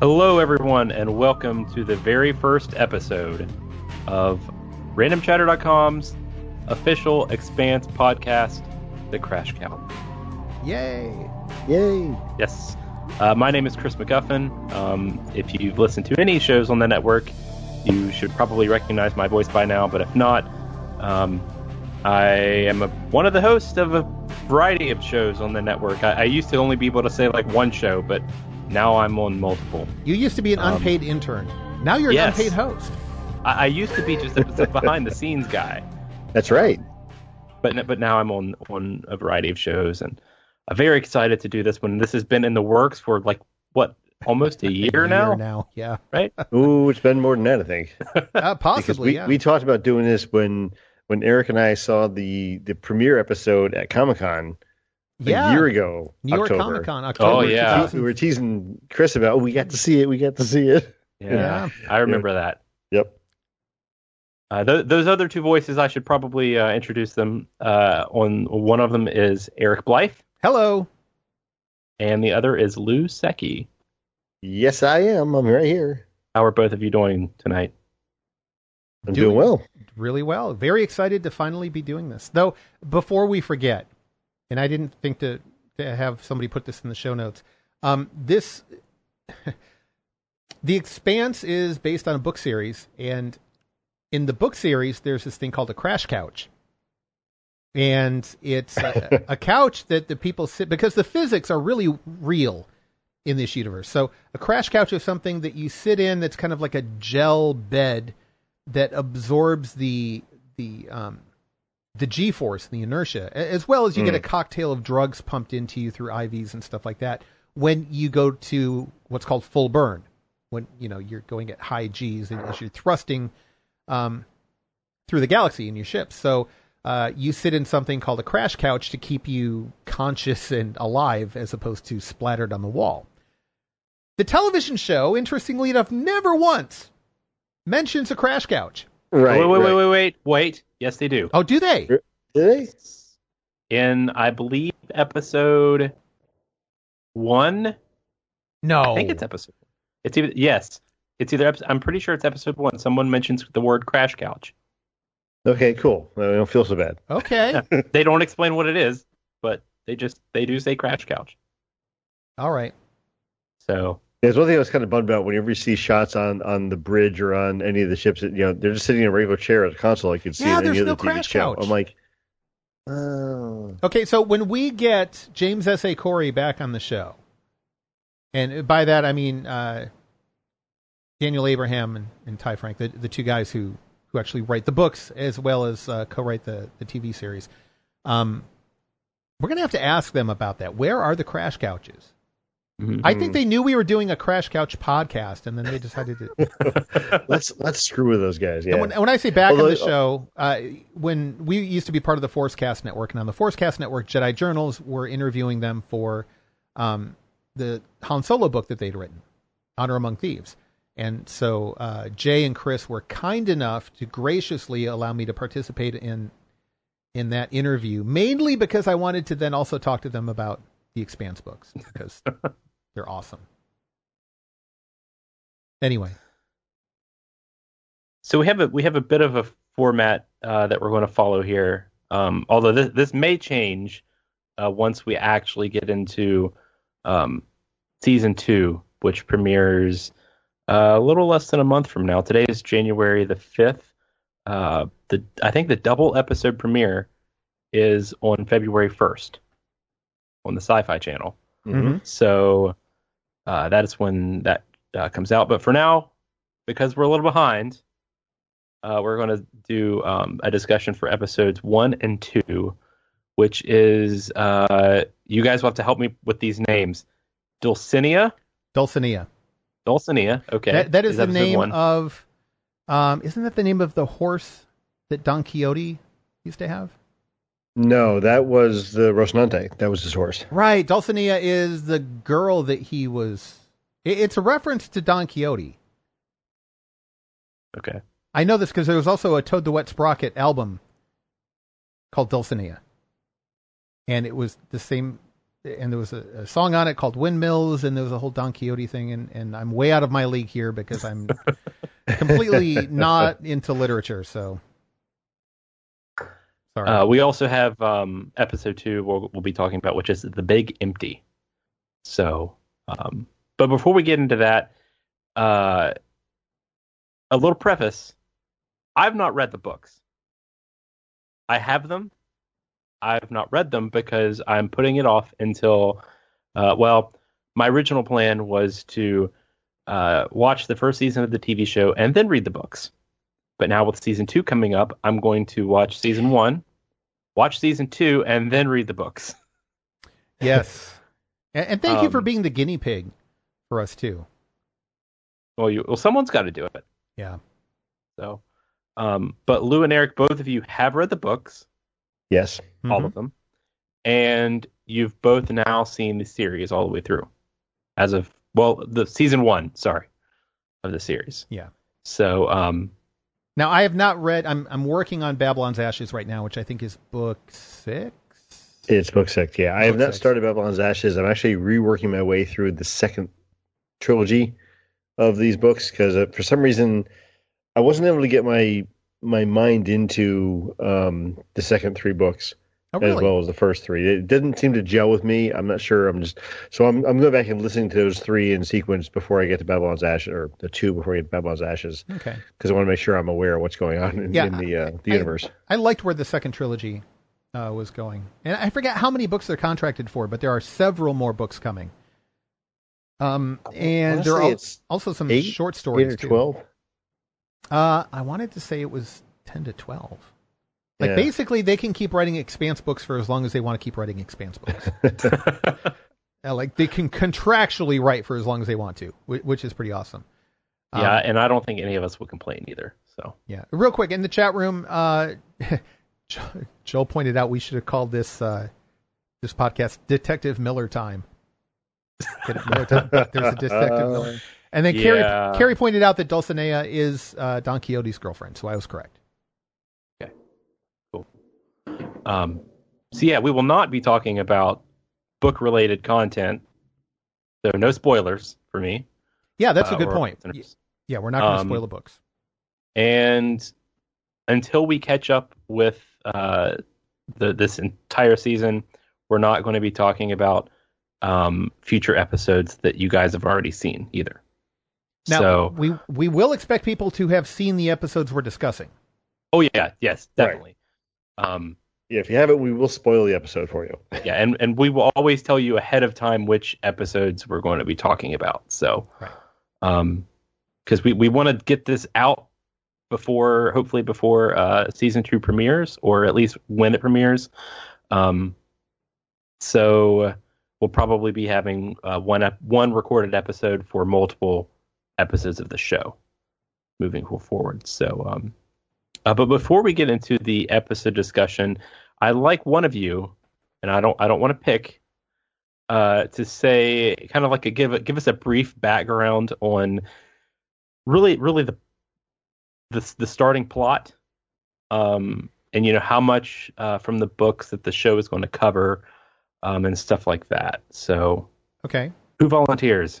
Hello, everyone, and welcome to the very first episode of RandomChatter.com's official Expanse podcast, The Crash Count. Yay! Yay! Yes. My name is Chris McGuffin. If you've listened to any shows on the network, you should probably recognize my voice by now, but if not, I am one of the hosts of a variety of shows on the network. I used to only be able to say like one show, but now I'm on multiple. You used to be an unpaid intern. Now you're an unpaid host. I used to be just a behind-the-scenes guy. That's right. But now I'm on a variety of shows, and I'm very excited to do this one. This has been in the works for, like, what, almost a year now? Yeah. Right? Ooh, it's been more than that, I think. Possibly, we talked about doing this when Eric and I saw the premiere episode at Comic-Con. A year ago, New York Comic Con, October. Oh yeah, we were teasing Chris about. We got to see it. Yeah, I remember that. Yep. Those other two voices, I should probably introduce them. On one of them is Eric Blythe. Hello. And the other is Lou Secchi. Yes, I am. I'm right here. How are both of you doing tonight? I'm doing well. Really well. Very excited to finally be doing this. Though, before we forget. And I didn't think to have somebody put this in the show notes. The Expanse is based on a book series, and in the book series, there's this thing called a crash couch, and it's a couch that the people sit because the physics are really real in this universe. So a crash couch is something that you sit in that's kind of like a gel bed that absorbs the G-force, the inertia, as well as you get a cocktail of drugs pumped into you through IVs and stuff like that when you go to what's called full burn, when you're going at high Gs and as you're thrusting through the galaxy in your ship. So you sit in something called a crash couch to keep you conscious and alive as opposed to splattered on the wall. The television show, interestingly enough, never once mentions a crash couch. Right. Wait. Yes, they do. Oh, do they? Do they? In, I believe, episode 1. No. I think it's episode 1. It's either, yes. It's either episode, I'm pretty sure it's episode 1. Someone mentions the word crash couch. Okay, cool. I don't feel so bad. Okay. They don't explain what it is, but they do say crash couch. All right. So... There's one thing I was kind of bummed about whenever you see shots on the bridge or on any of the ships. They're just sitting in a regular chair at a console. I could see in any other TV show. I'm like, oh. Okay, so when we get James S.A. Corey back on the show, and by that I mean Daniel Abraham and Ty Frank, the two guys who actually write the books as well as co-write the TV series, we're going to have to ask them about that. Where are the crash couches? I think they knew we were doing a Crash Couch podcast, and then they decided to... let's screw with those guys, yeah. When I say back on the show, when we used to be part of the Forcecast Network, and on the Forcecast Network, Jedi Journals were interviewing them for the Han Solo book that they'd written, Honor Among Thieves. And so Jay and Chris were kind enough to graciously allow me to participate in that interview, mainly because I wanted to then also talk to them about The Expanse books, because... They're awesome. Anyway. So we have a bit of a format that we're going to follow here. Although this may change once we actually get into season 2, which premieres a little less than a month from now. Today is January the 5th. I think the double episode premiere is on February 1st on the Sci-Fi Channel. Mm-hmm. So that is when that comes out. But for now, because we're a little behind, we're going to do a discussion for episodes 1 and 2, which is you guys will have to help me with these names. Dulcinea. Okay, that is the name of. Isn't that the name of the horse that Don Quixote used to have? No, that was the Rocinante. That was his horse. Right. Dulcinea is the girl that he was... It's a reference to Don Quixote. Okay. I know this because there was also a Toad the Wet Sprocket album called Dulcinea. And it was the same and there was a song on it called Windmills, and there was a whole Don Quixote thing, and I'm way out of my league here because I'm completely not into literature, so... Sorry. We also have episode 2 we'll be talking about, which is The Big Empty. So, but before we get into that, a little preface. I've not read the books. I have them. I've not read them because I'm putting it off until, well, my original plan was to watch the first season of the TV show and then read the books. But now with season 2 coming up, I'm going to watch season 1, watch season 2, and then read the books. Yes. And thank you for being the guinea pig for us, too. Well, someone's got to do it. Yeah. So, but Lou and Eric, both of you have read the books. Yes. All of them. And you've both now seen the series all the way through. As of, well, the season 1, sorry, of the series. Yeah. So, now, I have not read... I'm working on Babylon's Ashes right now, which I think is book 6? It's book 6, yeah. I have not started Babylon's Ashes. I'm actually reworking my way through the second trilogy of these books, because for some reason, I wasn't able to get my mind into the second 3 books, as well as the first 3. It didn't seem to gel with me. I'm not sure. I'm going back and listening to those 3 in sequence before I get to Babylon's Ashes, or the 2 before I get to Babylon's Ashes. Okay. Because I want to make sure I'm aware of what's going on in the universe. I liked where the second trilogy was going, and I forget how many books they're contracted for, but there are several more books coming. And there are also some short stories. 8 or 12. I wanted to say it was 10 to 12. Like, basically, they can keep writing Expanse books for as long as they want to keep writing Expanse books. Like, they can contractually write for as long as they want to, which is pretty awesome. Yeah, and I don't think any of us will complain either. So yeah. Real quick, in the chat room, Joel pointed out we should have called this podcast Detective Miller Time. There's a Detective Miller. And then Carrie pointed out that Dulcinea is Don Quixote's girlfriend, so I was correct. So we will not be talking about book-related content, so no spoilers for me. Yeah, that's a good point. Listeners. Yeah, we're not going to spoil the books. And until we catch up with this entire season, we're not going to be talking about future episodes that you guys have already seen either. Now, so, we will expect people to have seen the episodes we're discussing. Oh, yeah. Yes, definitely. Right. If you haven't, we will spoil the episode for you. Yeah, and we will always tell you ahead of time which episodes we're going to be talking about. So, right. Because we want to get this out before season 2 premieres, or at least when it premieres. So we'll probably be having one recorded episode for multiple episodes of the show moving forward. So, but before we get into the episode discussion, I like one of you, and I don't want to pick, to say kind of like give us a brief background on really the starting plot, and how much from the books that the show is going to cover, and stuff like that. So, okay, who volunteers?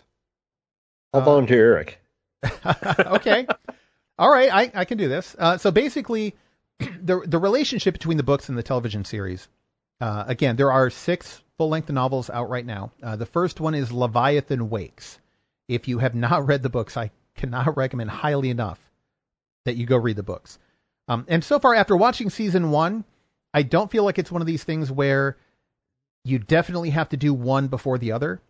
I'll volunteer, Eric. Okay. All right, I can do this. So basically, the relationship between the books and the television series. Again, there are 6 full-length novels out right now. The first one is Leviathan Wakes. If you have not read the books, I cannot recommend highly enough that you go read the books. And so far, after watching season 1, I don't feel like it's one of these things where you definitely have to do one before the other.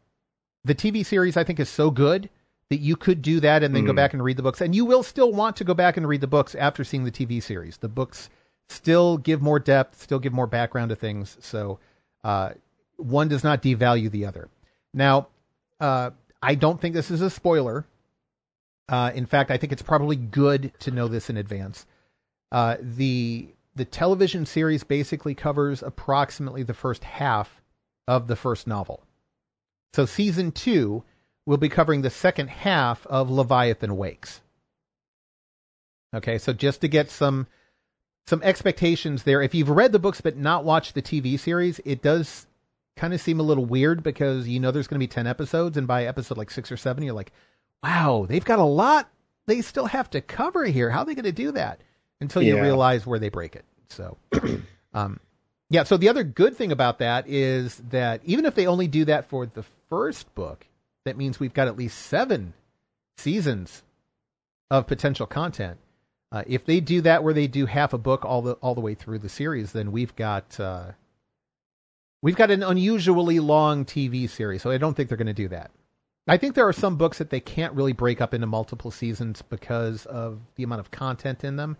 The TV series, I think, is so good that you could do that and then go back and read the books. And you will still want to go back and read the books after seeing the TV series. The books still give more depth, still give more background to things. So one does not devalue the other. Now, I don't think this is a spoiler. In fact, I think it's probably good to know this in advance. The television series basically covers approximately the first half of the first novel. So season 2... we'll be covering the second half of Leviathan Wakes. Okay, so just to get some expectations there, if you've read the books but not watched the TV series, it does kind of seem a little weird because you know there's going to be 10 episodes, and by episode like 6 or 7, you're like, wow, they've got a lot they still have to cover here. How are they going to do that? Until you realize where they break it. So, yeah. So the other good thing about that is that even if they only do that for the first book, that means we've got at least 7 seasons of potential content. If they do that where they do half a book all the way through the series, then we've got an unusually long TV series. So I don't think they're going to do that. I think there are some books that they can't really break up into multiple seasons because of the amount of content in them.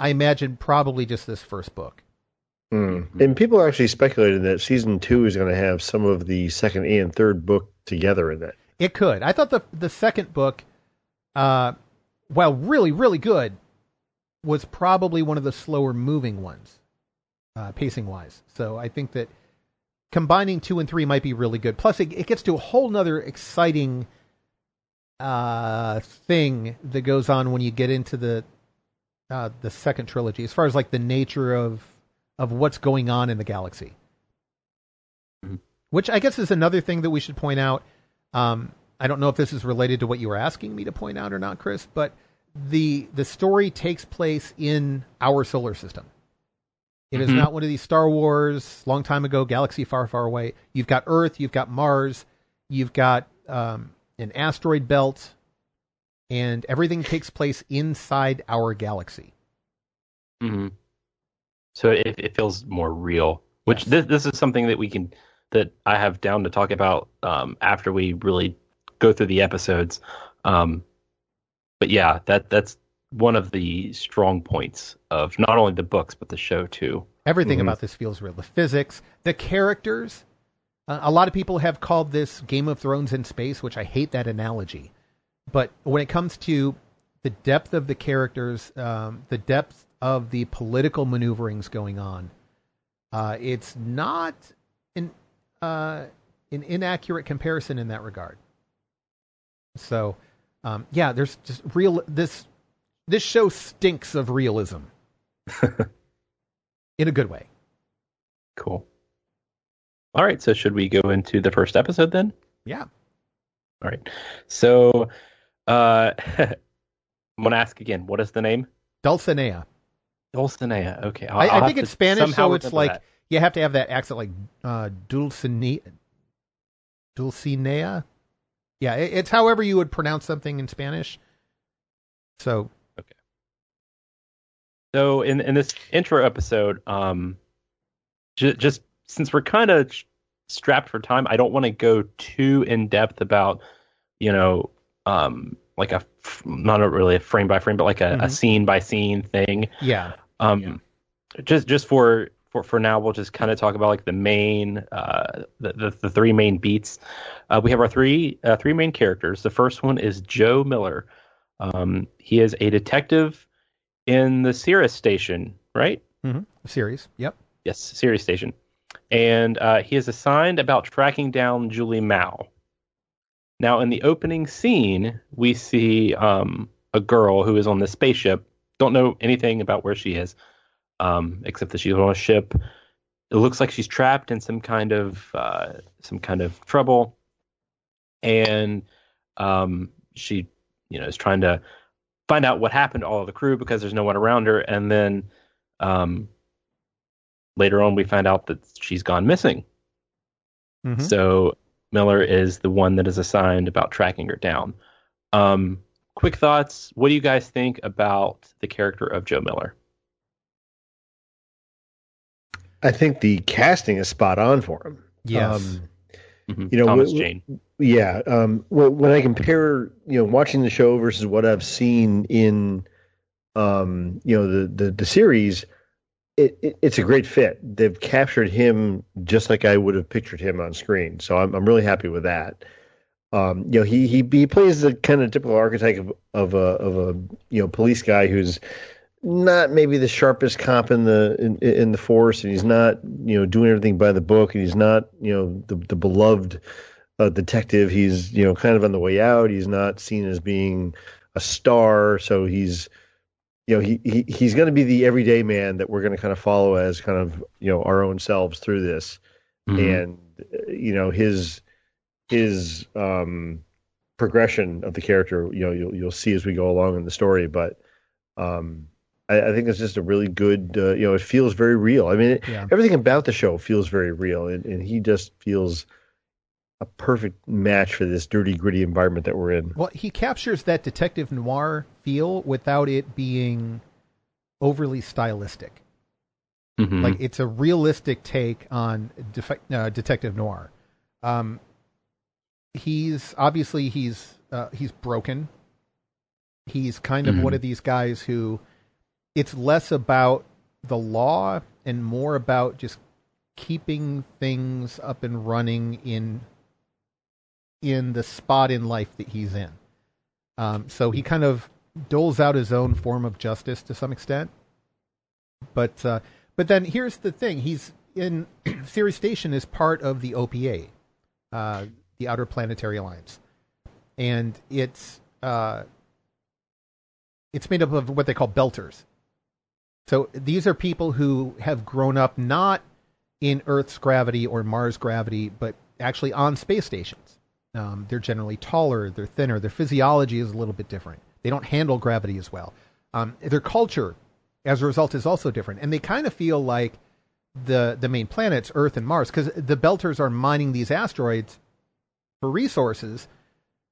I imagine probably just this first book. Mm. And people are actually speculating that season 2 is going to have some of the second and third book together in that. It could. I thought the second book, while really, really good, was probably one of the slower moving ones, pacing-wise. So I think that combining 2 and 3 might be really good. Plus, it gets to a whole nother exciting thing that goes on when you get into the second trilogy, as far as like the nature of what's going on in the galaxy. Mm-hmm. Which I guess is another thing that we should point out. I don't know if this is related to what you were asking me to point out or not, Chris, but the story takes place in our solar system. It mm-hmm. is not one of these Star Wars, long time ago, galaxy far, far away. You've got Earth, you've got Mars, you've got an asteroid belt, and everything takes place inside our galaxy. Mm-hmm. So it feels more real, which yes. this is something that I have down to talk about after we really go through the episodes. But yeah, that's one of the strong points of not only the books, but the show too. Everything mm-hmm. about this feels real. The physics, the characters. A lot of people have called this Game of Thrones in space, which I hate that analogy. But when it comes to the depth of the characters, the depth of the political maneuverings going on, it's not an inaccurate comparison in that regard. So, yeah, there's just real. This show stinks of realism in a good way. Cool. All right. So should we go into the first episode then? Yeah. All right. So I'm going to ask again, what is the name? Dulcinea. Dulcinea. Okay. I think it's Spanish. So it's like, you have to have that accent, like Dulcinea. Yeah, it's however you would pronounce something in Spanish. So, okay. So in this intro episode, just since we're kind of strapped for time, I don't want to go too in depth about, like not really a frame by frame, but like mm-hmm. a scene by scene thing. Yeah. Just for now, we'll just kind of talk about like the main, the 3 main beats. We have our three main characters. The first one is Joe Miller. He is a detective in the Ceres Station, right? Mm-hmm. Ceres. Yep. Yes, Ceres Station, and he is assigned about tracking down Julie Mao. Now, in the opening scene, we see a girl who is on the spaceship. Don't know anything about where she is. Except that she's on a ship. It looks like she's trapped in some kind of trouble, and she, is trying to find out what happened to all of the crew because there's no one around her. And then later on, we find out that she's gone missing. Mm-hmm. So Miller is the one that is assigned about tracking her down. Quick thoughts: what do you guys think about the character of Joe Miller? I think the casting is spot on for him. Yes. Mm-hmm. Thomas Jane. Yeah. When I compare, watching the show versus what I've seen in, the series, it's a great fit. They've captured him just like I would have pictured him on screen. So I'm really happy with that. He plays the kind of typical archetype of a police guy who's not maybe the sharpest cop in the force, and he's not doing everything by the book, and he's not the beloved detective. He's kind of on the way out. He's not seen as being a star, so he's he's going to be the everyday man that we're going to kind of follow as kind of our own selves through this. and you know, his progression of the character, you know, you'll see as we go along in the story. But I think it's just a really good, you know, it feels very real. I mean, everything about the show feels very real, and he just feels a perfect match for this dirty, gritty environment that we're in. Well, he captures that detective noir feel without it being overly stylistic. Mm-hmm. Like, it's a realistic take on detective noir. He's broken. He's kind of one of these guys who, it's less about the law and more about just keeping things up and running in the spot in life that he's in. So he kind of doles out his own form of justice to some extent. But then here's the thing. He's in Ceres Station is part of the OPA, the Outer Planetary Alliance. And it's made up of what they call belters. So these are people who have grown up not in Earth's gravity or Mars gravity, but actually on space stations. They're generally taller, they're thinner, their physiology is a little bit different. They don't handle gravity as well. Their culture, as a result, is also different. And they kind of feel like the main planets, Earth and Mars, because the Belters are mining these asteroids for resources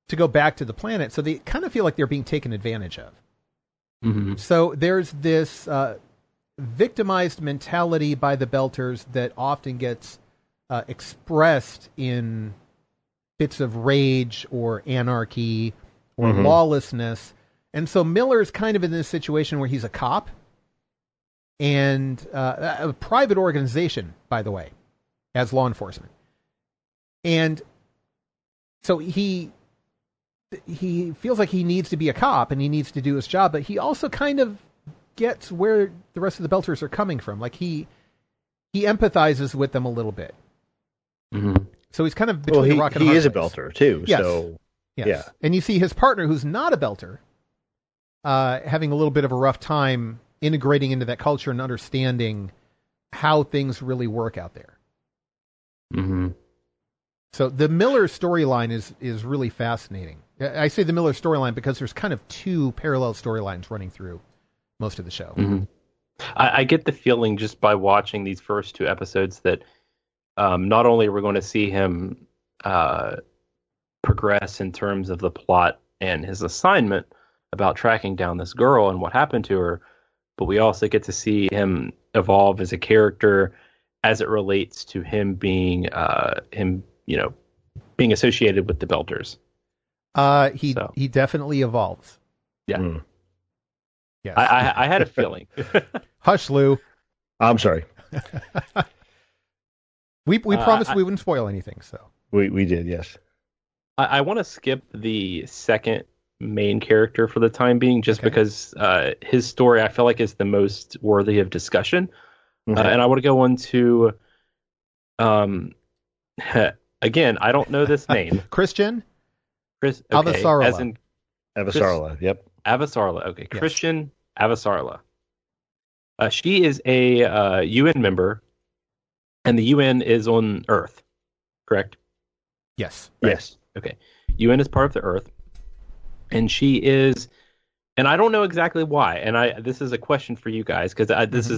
to go back to the planet. So they kind of feel like they're being taken advantage of. Mm-hmm. So there's this victimized mentality by the Belters that often gets expressed in bits of rage or anarchy or lawlessness. And so Miller's kind of in this situation where he's a cop and a private organization, by the way, as law enforcement. And so he feels like he needs to be a cop and he needs to do his job, but he also kind of gets where the rest of the Belters are coming from. Like he empathizes with them a little bit. Mm-hmm. So he's kind of between the rock and a hard place. He is a Belter too. Yes. So yeah. And you see his partner, who's not a Belter, having a little bit of a rough time integrating into that culture and understanding how things really work out there. Mm-hmm. So the Miller storyline is really fascinating. I say the Miller storyline because there's kind of two parallel storylines running through most of the show. Mm-hmm. I get the feeling just by watching these first two episodes that not only are we going to see him progress in terms of the plot and his assignment about tracking down this girl and what happened to her, but we also get to see him evolve as a character as it relates to him being being associated with the Belters. He definitely evolves. Yeah. Mm. Yes. I had a feeling. Hush, Lou. I'm sorry. We promised we wouldn't spoil anything, so we did. Yes. I want to skip the second main character for the time being, just because his story I feel like is the most worthy of discussion, and I want to go on to again, I don't know this name. Chrisjen? Avasarala. As in Avasarala. Yep. Avasarala. Okay. Yes. Chrisjen Avasarala. She is a UN member, and the UN is on Earth, correct? Yes. Right. Yes. Okay. UN is part of the Earth, and she is, and I don't know exactly why. And this is a question for you guys, because this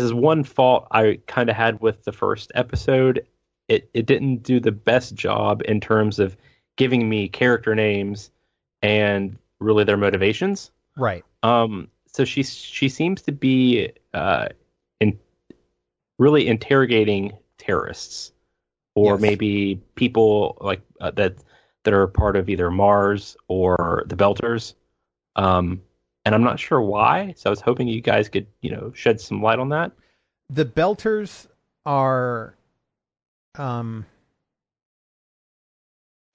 is one fault I kind of had with the first episode. It didn't do the best job in terms of giving me character names and really their motivations. Right. So she seems to be really interrogating terrorists, or maybe people like that are part of either Mars or the Belters, and I'm not sure why. So I was hoping you guys could, shed some light on that. The Belters are,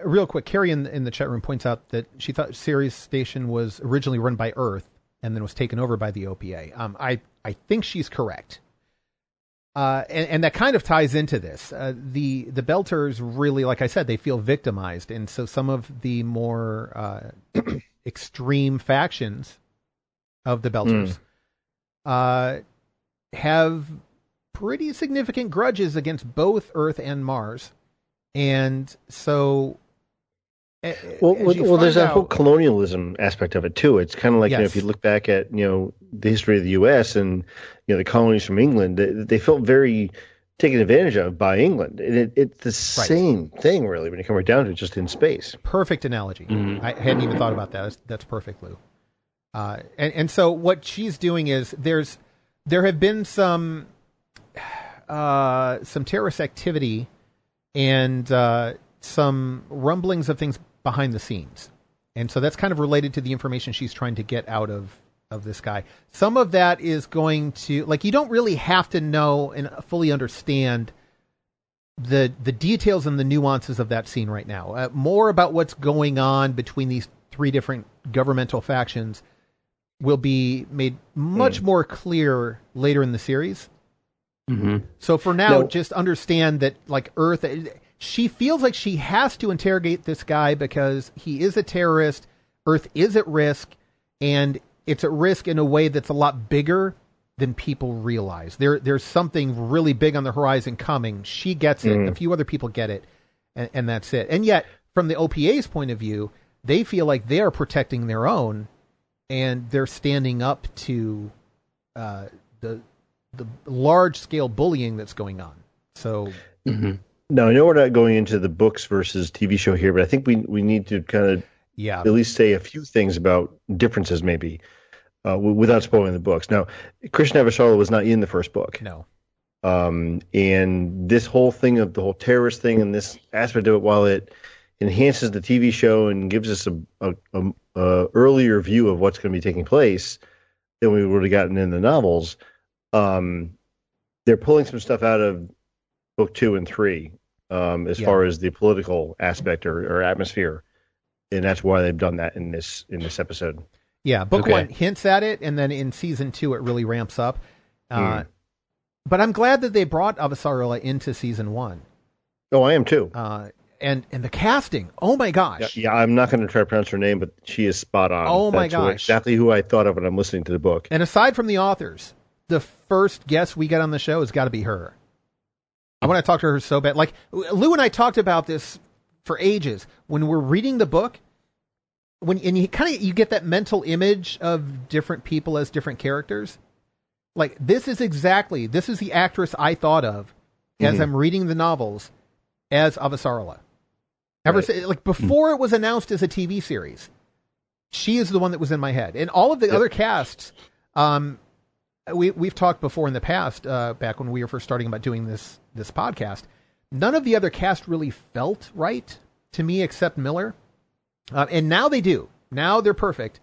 real quick. Carrie in the chat room points out that she thought Ceres Station was originally run by Earth and then was taken over by the OPA. I think she's correct. And that kind of ties into this. The Belters really, like I said, they feel victimized. And so some of the more extreme factions of the Belters have pretty significant grudges against both Earth and Mars. And so... Well, there's that whole colonialism aspect of it, too. It's kind of like, you know, if you look back at, you know, the history of the U.S. and, you know, the colonies from England, they felt very taken advantage of by England. And it's the same thing, really, when you come right down to it, just in space. Perfect analogy. Mm-hmm. I hadn't even thought about that. That's perfect, Lou. And so what she's doing is there have been some terrorist activity and some rumblings of things behind the scenes. And so that's kind of related to the information she's trying to get out of this guy. Some of that is going to, like, you don't really have to know and fully understand the details and the nuances of that scene right now. More about what's going on between these three different governmental factions will be made much more clear later in the series. Mm-hmm. So for now, just understand that, like, Earth, she feels like she has to interrogate this guy because he is a terrorist. Earth is at risk, and it's at risk in a way that's a lot bigger than people realize. There's something really big on the horizon coming. She gets it. A few other people get it, and that's it. And yet, from the OPA's point of view, they feel like they are protecting their own, and they're standing up to the large-scale bullying that's going on. So... Mm-hmm. Now, I know we're not going into the books versus TV show here, but I think we need to kind of at least say a few things about differences, maybe, without spoiling the books. Now, Chrisjen Avasarala was not in the first book. No. And this whole thing of the whole terrorist thing and this aspect of it, while it enhances the TV show and gives us a earlier view of what's going to be taking place than we would have gotten in the novels, they're pulling some stuff out of book 2 and 3. Far as the political aspect or atmosphere, and that's why they've done that in this episode. Book 1 hints at it, and then in season 2 it really ramps up. But I'm glad that they brought Avasarala into season 1. Oh, I am too. And the casting, oh my gosh. I'm not going to try to pronounce her name, but she is spot on. Oh my gosh. Exactly who I thought of when I'm listening to the book. And aside from the authors, the first guest we get on the show has got to be her. I want to talk to her so bad. Like, Lou and I talked about this for ages. When we're reading the book, and you kind of, you get that mental image of different people as different characters. Like, this is the actress I thought of as I'm reading the novels as Avasarala. Before it was announced as a TV series, she is the one that was in my head. And all of the other casts, we've talked before in the past, back when we were first starting about doing this podcast, none of the other cast really felt right to me except Miller. And now they do. Now they're perfect.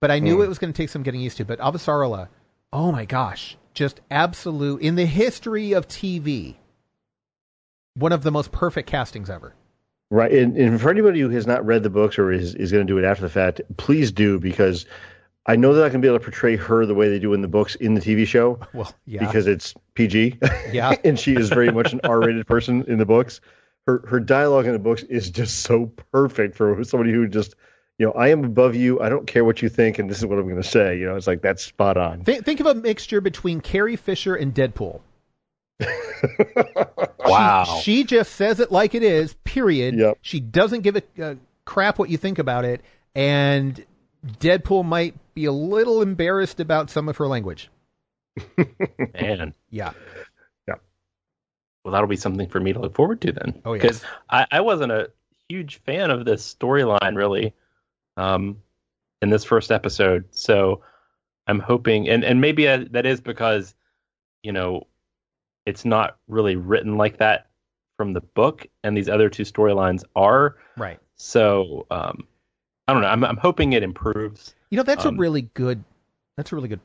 But I knew it was going to take some getting used to. But Avasarala, oh my gosh, just absolute, in the history of TV, one of the most perfect castings ever. Right. And for anybody who has not read the books or is going to do it after the fact, please do, because I know that I can be able to portray her the way they do in the books in the TV show. Well, yeah. Because it's PG. Yeah. And she is very much an R-rated person in the books. Her dialogue in the books is just so perfect for somebody who just, you know, I am above you. I don't care what you think. And this is what I'm going to say. You know, it's like, that's spot on. Think of a mixture between Carrie Fisher and Deadpool. Wow. She just says it like it is, period. Yep. She doesn't give a crap what you think about it. And Deadpool might be a little embarrassed about some of her language. Man. Yeah. Well, that'll be something for me to look forward to then. Oh, yeah. Because I wasn't a huge fan of this storyline, really, in this first episode. So I'm hoping, and maybe that is because, you know, it's not really written like that from the book, and these other two storylines are. Right. So, I don't know. I'm hoping it improves. You know, that's a really good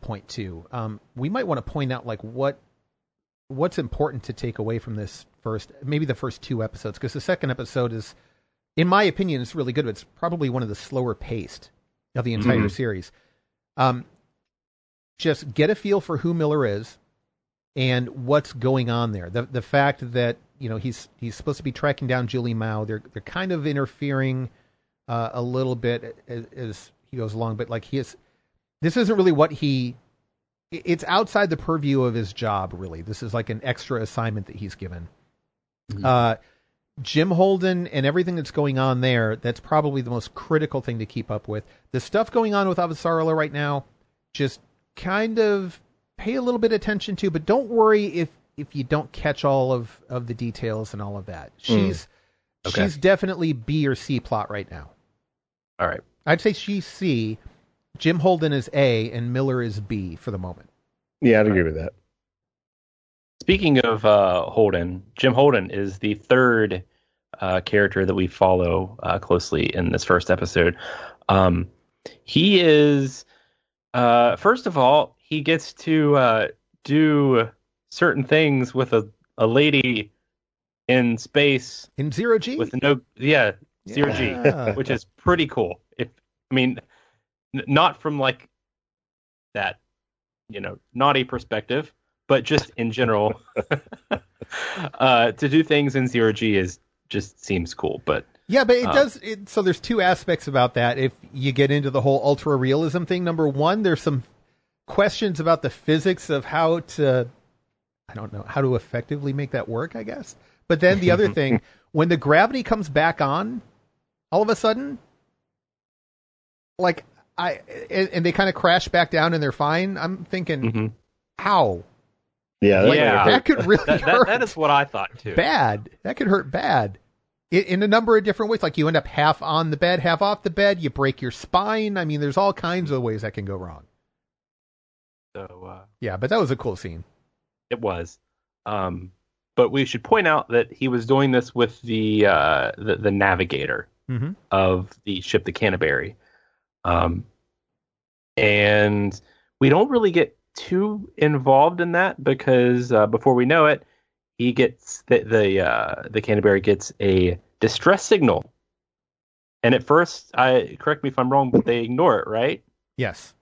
point too. We might want to point out, like, what's important to take away from this the first two episodes, because the second episode is, in my opinion, is really good. But it's probably one of the slower paced of the entire series. Just get a feel for who Miller is and what's going on there. The fact that, you know, he's supposed to be tracking down Julie Mao. They're kind of interfering a little bit as he goes along, but like this isn't really what he it's outside the purview of his job, really. This is like an extra assignment that he's given. Mm-hmm. Jim Holden and everything that's going on there, that's probably the most critical thing to keep up with. The stuff going on with Avasarala right now, just kind of pay a little bit of attention to, but don't worry if you don't catch all of the details and all of that. She's definitely B or C plot right now. All right. I'd say she's C, Jim Holden is A, and Miller is B for the moment. Yeah, I'd agree with that. Speaking of Holden, Jim Holden is the third character that we follow closely in this first episode. He is, first of all, he gets to do certain things with a lady in space. In zero G? With no, yeah, zero G, which is pretty cool. Not from like that, naughty perspective, but just in general, to do things in zero G is just seems cool. But yeah, but it does. So there's two aspects about that. If you get into the whole ultra realism thing, number one, there's some questions about the physics of how to effectively make that work, I guess. But then the other thing, when the gravity comes back on, all of a sudden, like and they kind of crash back down and they're fine. I'm thinking, how? Yeah, that could really hurt. That is what I thought too. Bad. That could hurt bad in a number of different ways. Like you end up half on the bed, half off the bed. You break your spine. I mean, there's all kinds of ways that can go wrong. So yeah, but that was a cool scene. It was. But we should point out that he was doing this with the navigator of the ship, the Canterbury. And we don't really get too involved in that because before we know it, he gets the Canterbury gets a distress signal. And at first, correct me if I'm wrong, but they ignore it, right? Yes,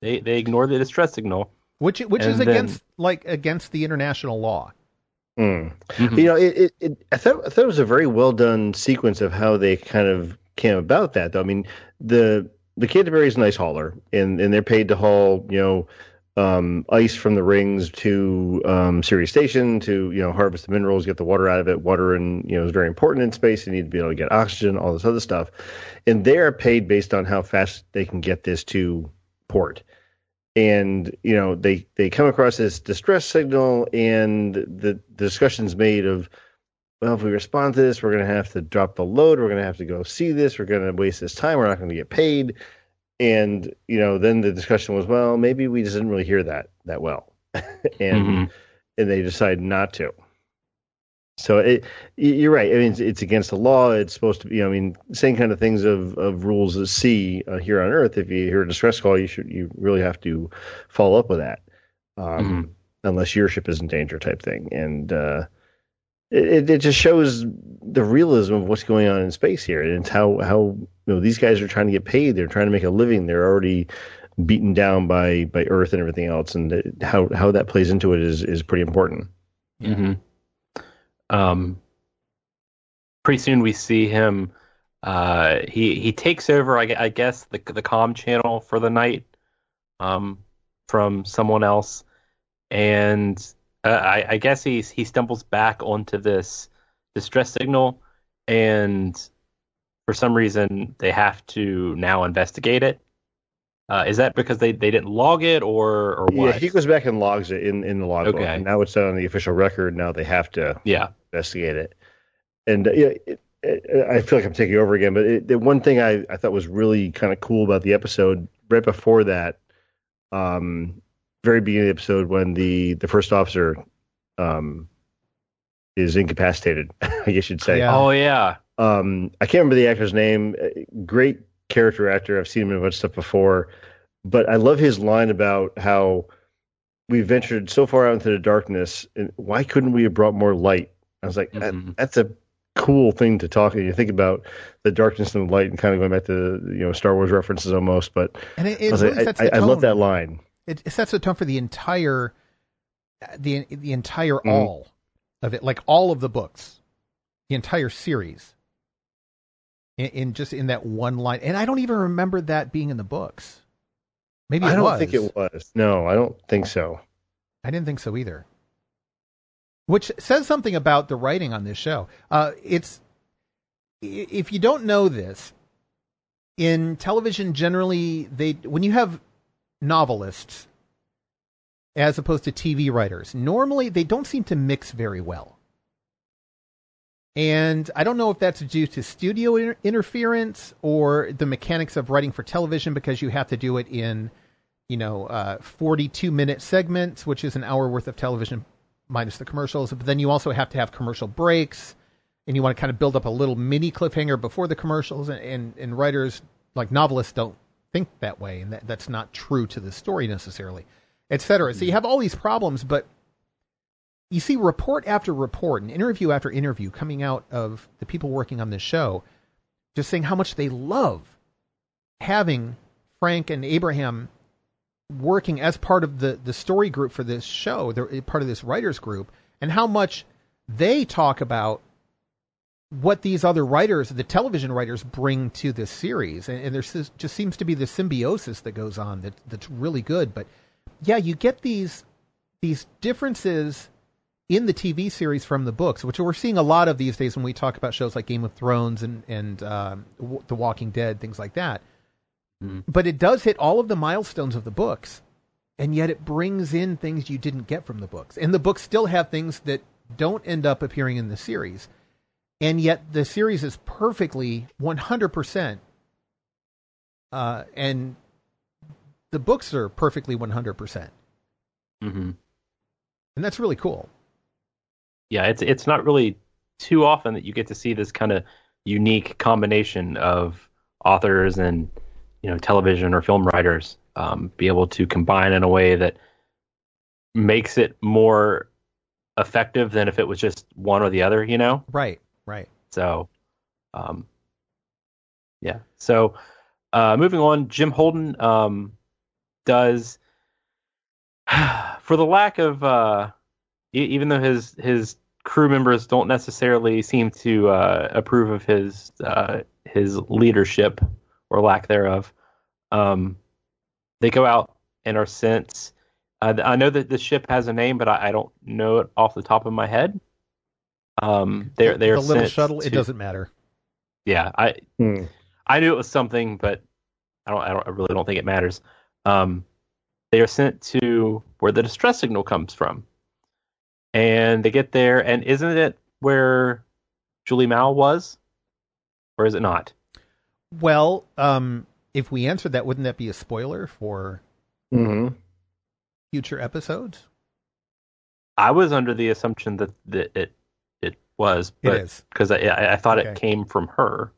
they ignore the distress signal, which is against the international law. Mm-hmm. I thought it was a very well done sequence of how they kind of came about that, though. I mean, The Canterbury is an ice hauler, and they're paid to haul, ice from the rings to Ceres Station to, harvest the minerals, get the water out of it. Water is very important in space. You need to be able to get oxygen, all this other stuff. And they're paid based on how fast they can get this to port. And, they come across this distress signal, and the discussion's made of, well, if we respond to this, we're going to have to drop the load. We're going to have to go see this. We're going to waste this time. We're not going to get paid. And, then the discussion was, well, maybe we just didn't really hear that well. And they decided not to. So you're right. I mean, it's against the law. It's supposed to be, same kind of things of rules at sea here on Earth. If you hear a distress call, you really have to follow up with that. Unless your ship is in danger type thing. And, It just shows the realism of what's going on in space here, and it's how these guys are trying to get paid. They're trying to make a living. They're already beaten down by Earth and everything else, and how that plays into it is pretty important. Mm-hmm. Pretty soon we see him. He takes over, I guess, the comm channel for the night from someone else, and. I guess he stumbles back onto this distress signal, and for some reason they have to now investigate it. Is that because they didn't log it or what? Yeah, he goes back and logs it in the logbook. Okay. And now it's on the official record. Now they have to investigate it. And I feel like I'm taking over again, but the one thing I thought was really kind of cool about the episode right before that, very beginning of the episode when the first officer is incapacitated, I guess you'd say. Yeah. Oh, yeah. I can't remember the actor's name. Great character actor. I've seen him in a bunch of stuff before. But I love his line about how we ventured so far out into the darkness, and why couldn't we have brought more light? I was like, that's a cool thing to talk. You think about the darkness and the light and kind of going back to Star Wars references almost. But I love that line. It sets the tone for the entire, all of it, like all of the books, the entire series, in just in that one line. And I don't even remember that being in the books. Maybe it was. I don't think it was. No, I don't think so. I didn't think so either. Which says something about the writing on this show. If you don't know this, in television generally, when you have novelists as opposed to TV writers, normally they don't seem to mix very well. And I don't know if that's due to studio interference or the mechanics of writing for television, because you have to do it in, 42-minute segments, which is an hour worth of television minus the commercials. But then you also have to have commercial breaks, and you want to kind of build up a little mini cliffhanger before the commercials. And writers, like novelists, don't think that way, and that's not true to the story necessarily, et cetera. So you have all these problems, but you see report after report and interview after interview coming out of the people working on this show, just saying how much they love having Frank and Abraham working as part of the story group for this show. They're part of this writers group, and how much they talk about what these other writers, the television writers, bring to this series. And there just seems to be this symbiosis that goes on that's really good. But yeah, you get these differences in the TV series from the books, which we're seeing a lot of these days when we talk about shows like Game of Thrones and The Walking Dead, things like that. Mm. But it does hit all of the milestones of the books, and yet it brings in things you didn't get from the books. And the books still have things that don't end up appearing in the series. And yet the series is perfectly 100%. And the books are perfectly 100%. Mm-hmm. And that's really cool. Yeah, it's not really too often that you get to see this kind of unique combination of authors and television or film writers be able to combine in a way that makes it more effective than if it was just one or the other. Right. So, yeah. So, moving on, Jim Holden does, for the lack of. Even though his crew members don't necessarily seem to approve of his leadership or lack thereof, they go out and are sent. I know that the ship has a name, but I don't know it off the top of my head. They're the little shuttle. It doesn't matter. Yeah, I knew it was something, but I really don't think it matters. They are sent to where the distress signal comes from. And they get there, and isn't it where Julie Mao was? Or is it not? Well, if we answered that, wouldn't that be a spoiler for future episodes? I was under the assumption that it was. But it is. Because I thought it came from her.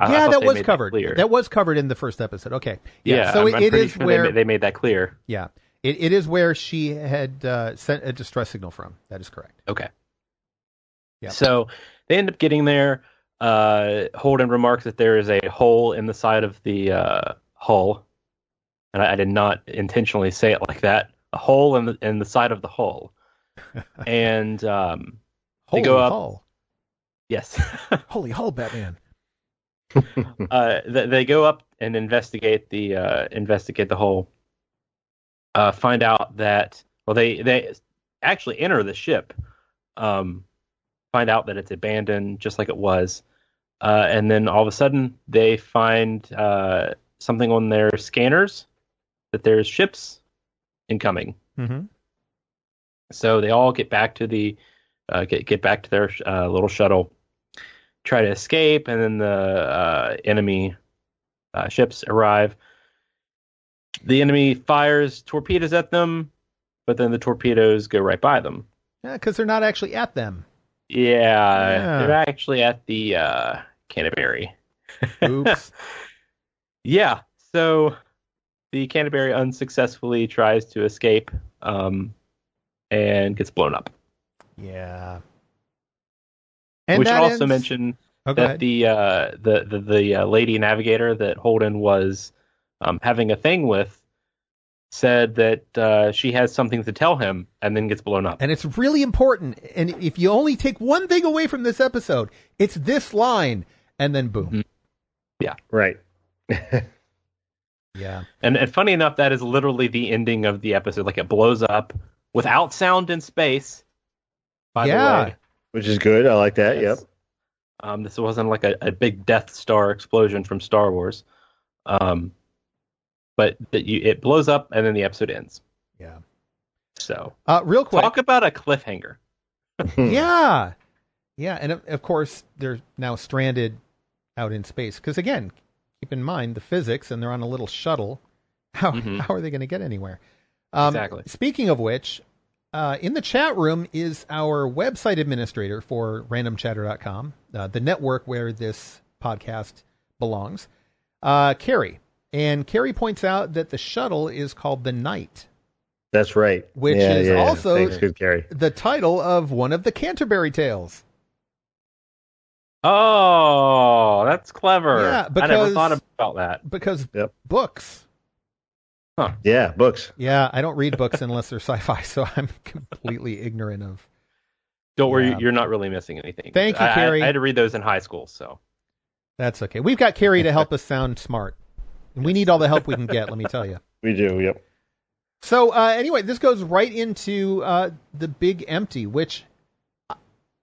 Yeah, that was covered. That was covered in the first episode. Okay. Yeah, so it is where... They made that clear. Yeah. It is where she had sent a distress signal from. That is correct. Okay. Yeah. So they end up getting there. Holden remarks that there is a hole in the side of the hull, and I did not intentionally say it like that. A hole in the side of the hull, and they go up. Hull. Yes. Holy hull, Batman. They go up and investigate the hole. Find out that they actually enter the ship, find out that it's abandoned just like it was, and then all of a sudden they find something on their scanners that there's ships incoming. Mm-hmm. So they all get back to the get back to their little shuttle, try to escape, and then the enemy ships arrive. The enemy fires torpedoes at them, but then the torpedoes go right by them. Yeah, because they're not actually at them. Yeah, they're actually at the Canterbury. Oops. Yeah, so the Canterbury unsuccessfully tries to escape and gets blown up. Yeah. And we should also mention that the lady navigator that Holden was... having a thing with, said that she has something to tell him, and then gets blown up. And it's really important. And if you only take one thing away from this episode, it's this line, and then boom. Yeah. Right. Yeah. And funny enough, that is literally the ending of the episode. Like, it blows up without sound in space. By the way. Which is good. I like that. Yes. Yep. This wasn't like a big Death Star explosion from Star Wars. But it blows up and then the episode ends. Yeah. So real quick, talk about a cliffhanger. Yeah. Yeah. And of course, they're now stranded out in space. Because again, keep in mind the physics, and they're on a little shuttle. How are they going to get anywhere? Exactly. Speaking of which, in the chat room is our website administrator for RandomChatter.com, the network where this podcast belongs, Carrie. And Carrie points out that the shuttle is called the Knight. That's right. Which is also thanks, good Carrie, the title of one of the Canterbury Tales. Oh, that's clever. Yeah, because, I never thought about that. Because books. Huh. Yeah, books. Yeah, I don't read books unless they're sci-fi, so I'm completely ignorant of... Don't worry, you're not really missing anything. Thank you, Carrie. I had to read those in high school, so... That's okay. We've got Carrie to help us sound smart. And we need all the help we can get, let me tell you. We do, yep. So, anyway, this goes right into the Big Empty, which...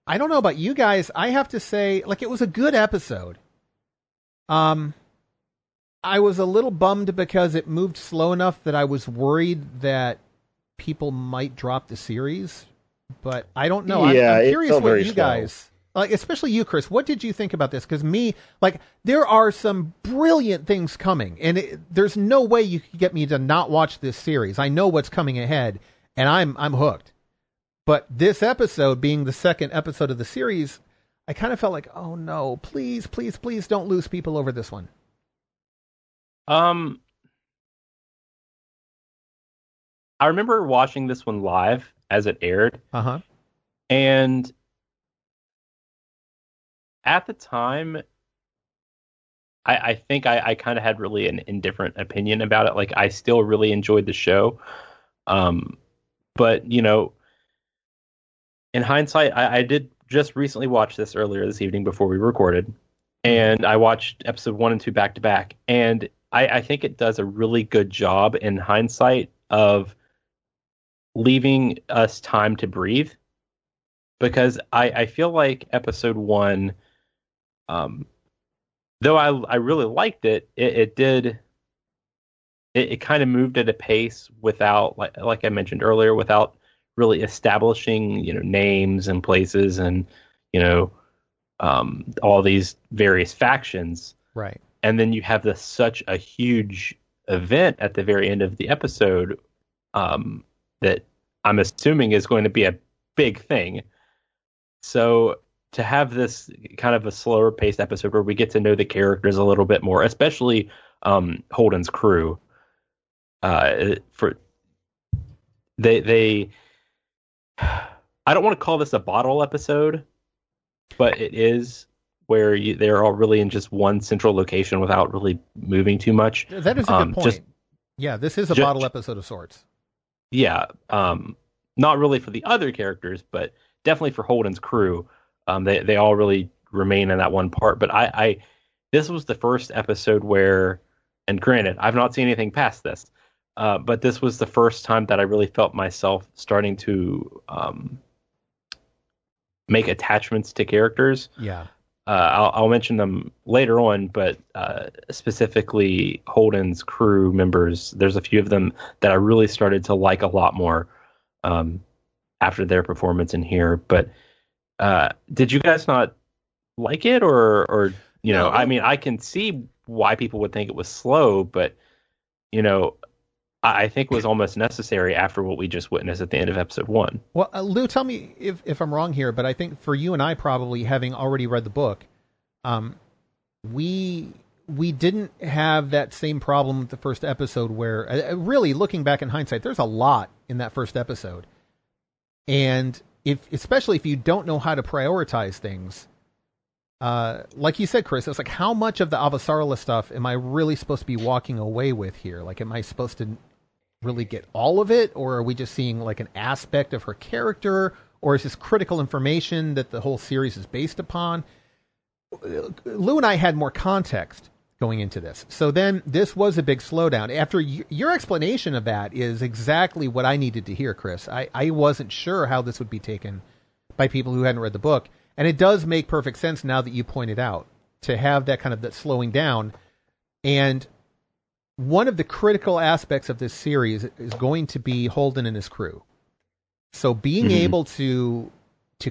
I don't know about you guys. I have to say, like, it was a good episode. I was a little bummed because it moved slow enough that I was worried that people might drop the series, but I don't know. Yeah, I'm curious what you guys, like, especially you, Chris, what did you think about this? Because me, like, there are some brilliant things coming, and there's no way you could get me to not watch this series. I know what's coming ahead, and I'm hooked. But this episode being the second episode of the series, I kind of felt like, oh no, please, please, please don't lose people over this one. I remember watching this one live as it aired. Uh-huh. And at the time, I think I kind of had really an indifferent opinion about it. Like, I still really enjoyed the show. But, you know... In hindsight, I did just recently watch this earlier this evening before we recorded, and I watched episode 1 and 2 back to back, and I think it does a really good job in hindsight of leaving us time to breathe, because I feel like episode 1, though I really liked it, it kind of moved at a pace without, like I mentioned earlier, without really establishing, you know, names and places and, you know, all these various factions. Right. And then you have such a huge event at the very end of the episode that I'm assuming is going to be a big thing. So to have this kind of a slower paced episode where we get to know the characters a little bit more, especially Holden's crew, I don't want to call this a bottle episode, but it is where they're all really in just one central location without really moving too much. That is a good point. This is a bottle episode of sorts. Yeah, not really for the other characters, but definitely for Holden's crew. They all really remain in that one part. But this was the first episode where, and granted, I've not seen anything past this. But this was the first time that I really felt myself starting to make attachments to characters. Yeah, I'll mention them later on, but specifically Holden's crew members. There's a few of them that I really started to like a lot more after their performance in here. But did you guys not like it, or you know? I mean, I can see why people would think it was slow, but you know. I think was almost necessary after what we just witnessed at the end of episode 1. Well, Lou, tell me if I'm wrong here, but I think for you and I, probably having already read the book, we didn't have that same problem with the first episode where really looking back in hindsight, there's a lot in that first episode. And especially if you don't know how to prioritize things, like you said, Chris, it's like, how much of the Avasarala stuff am I really supposed to be walking away with here? Like, am I supposed to really get all of it, or are we just seeing like an aspect of her character, or is this critical information that the whole series is based upon? Lou and I had more context going into this. So then this was a big slowdown. After your explanation of that is exactly what I needed to hear, Chris. I wasn't sure how this would be taken by people who hadn't read the book. And it does make perfect sense now that you pointed out to have that kind of that slowing down. And one of the critical aspects of this series is going to be Holden and his crew. So being able to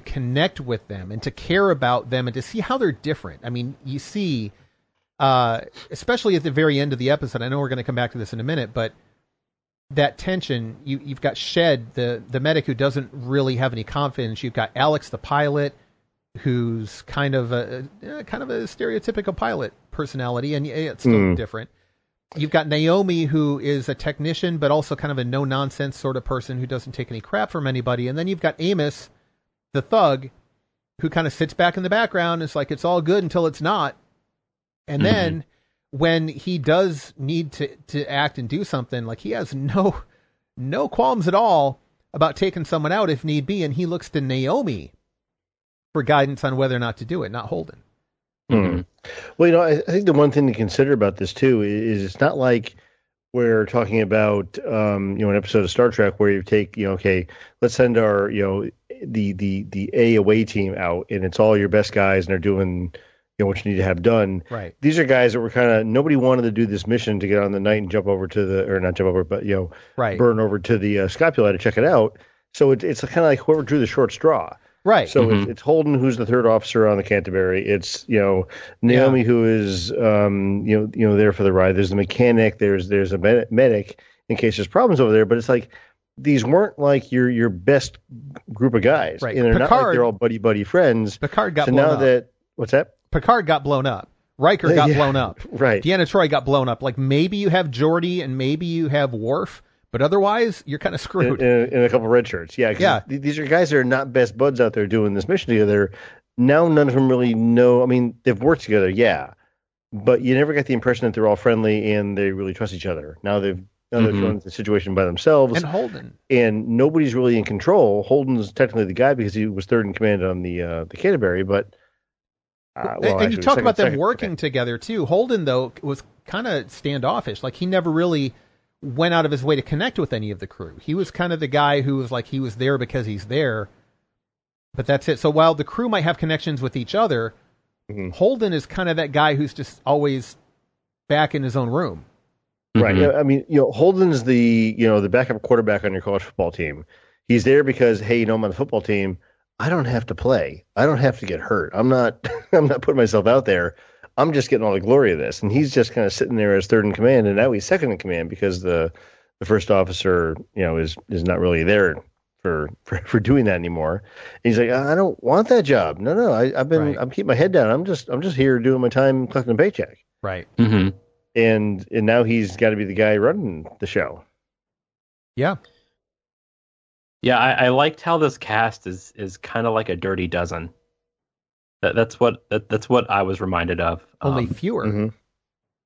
connect with them and to care about them and to see how they're different. I mean, you see, especially at the very end of the episode, I know we're going to come back to this in a minute, but that tension, you've got Shed, the medic who doesn't really have any confidence. You've got Alex, the pilot, who's kind of a stereotypical pilot personality, and it's still different. You've got Naomi, who is a technician, but also kind of a no-nonsense sort of person who doesn't take any crap from anybody. And then you've got Amos, the thug, who kind of sits back in the background. It's like, it's all good until it's not. And then when he does need to act and do something, like, he has no qualms at all about taking someone out if need be. And he looks to Naomi for guidance on whether or not to do it, not Holden. Well, you know, I think the one thing to consider about this, too, is it's not like we're talking about, you know, an episode of Star Trek where you take, you know, okay, let's send our, you know, the away team out, and it's all your best guys, and they're doing, you know, what you need to have done. Right. These are guys that were kind of, nobody wanted to do this mission to get on the night and jump over to the, or not jump over, but, you know, burn over to the Scopuli to check it out. So it's kind of like whoever drew the short straw. Right. So it's Holden, who's the third officer on the Canterbury. It's, you know, Naomi, who is, you know, there for the ride. There's the mechanic. There's a medic in case there's problems over there. But it's like, these weren't like your best group of guys. Right. And they're not like they're all buddy friends. Picard got blown up. What's that? Picard got blown up. Riker got blown up. Right. Deanna Troi got blown up. Like, maybe you have Geordi and maybe you have Worf. But otherwise, you're kind of screwed. In a couple of red shirts. Yeah. These are guys that are not best buds out there doing this mission together. Now, none of them really know. I mean, they've worked together, but you never get the impression that they're all friendly and they really trust each other. Now they're doing the situation by themselves. And Holden. And nobody's really in control. Holden's technically the guy because he was third in command on the Canterbury, but... and you talk about them working together, too. Holden, though, was kind of standoffish. Like, he never really... went out of his way to connect with any of the crew. He was kind of the guy who was like, he was there because he's there, but that's it. So while the crew might have connections with each other, Holden is kind of that guy who's just always back in his own room. Right. Yeah, I mean, you know, Holden's the backup quarterback on your college football team. He's there because, hey, you know, I'm on the football team. I don't have to play. I don't have to get hurt. I'm not putting myself out there. I'm just getting all the glory of this. And he's just kind of sitting there as third in command, and now he's second in command because the first officer, you know, is not really there for doing that anymore. And he's like, I don't want that job. No, I'm keeping my head down. I'm just here doing my time collecting a paycheck. Right. Mm-hmm. And now he's got to be the guy running the show. Yeah. Yeah, I liked how this cast is kind of like a Dirty Dozen. That's what I was reminded of. Only fewer.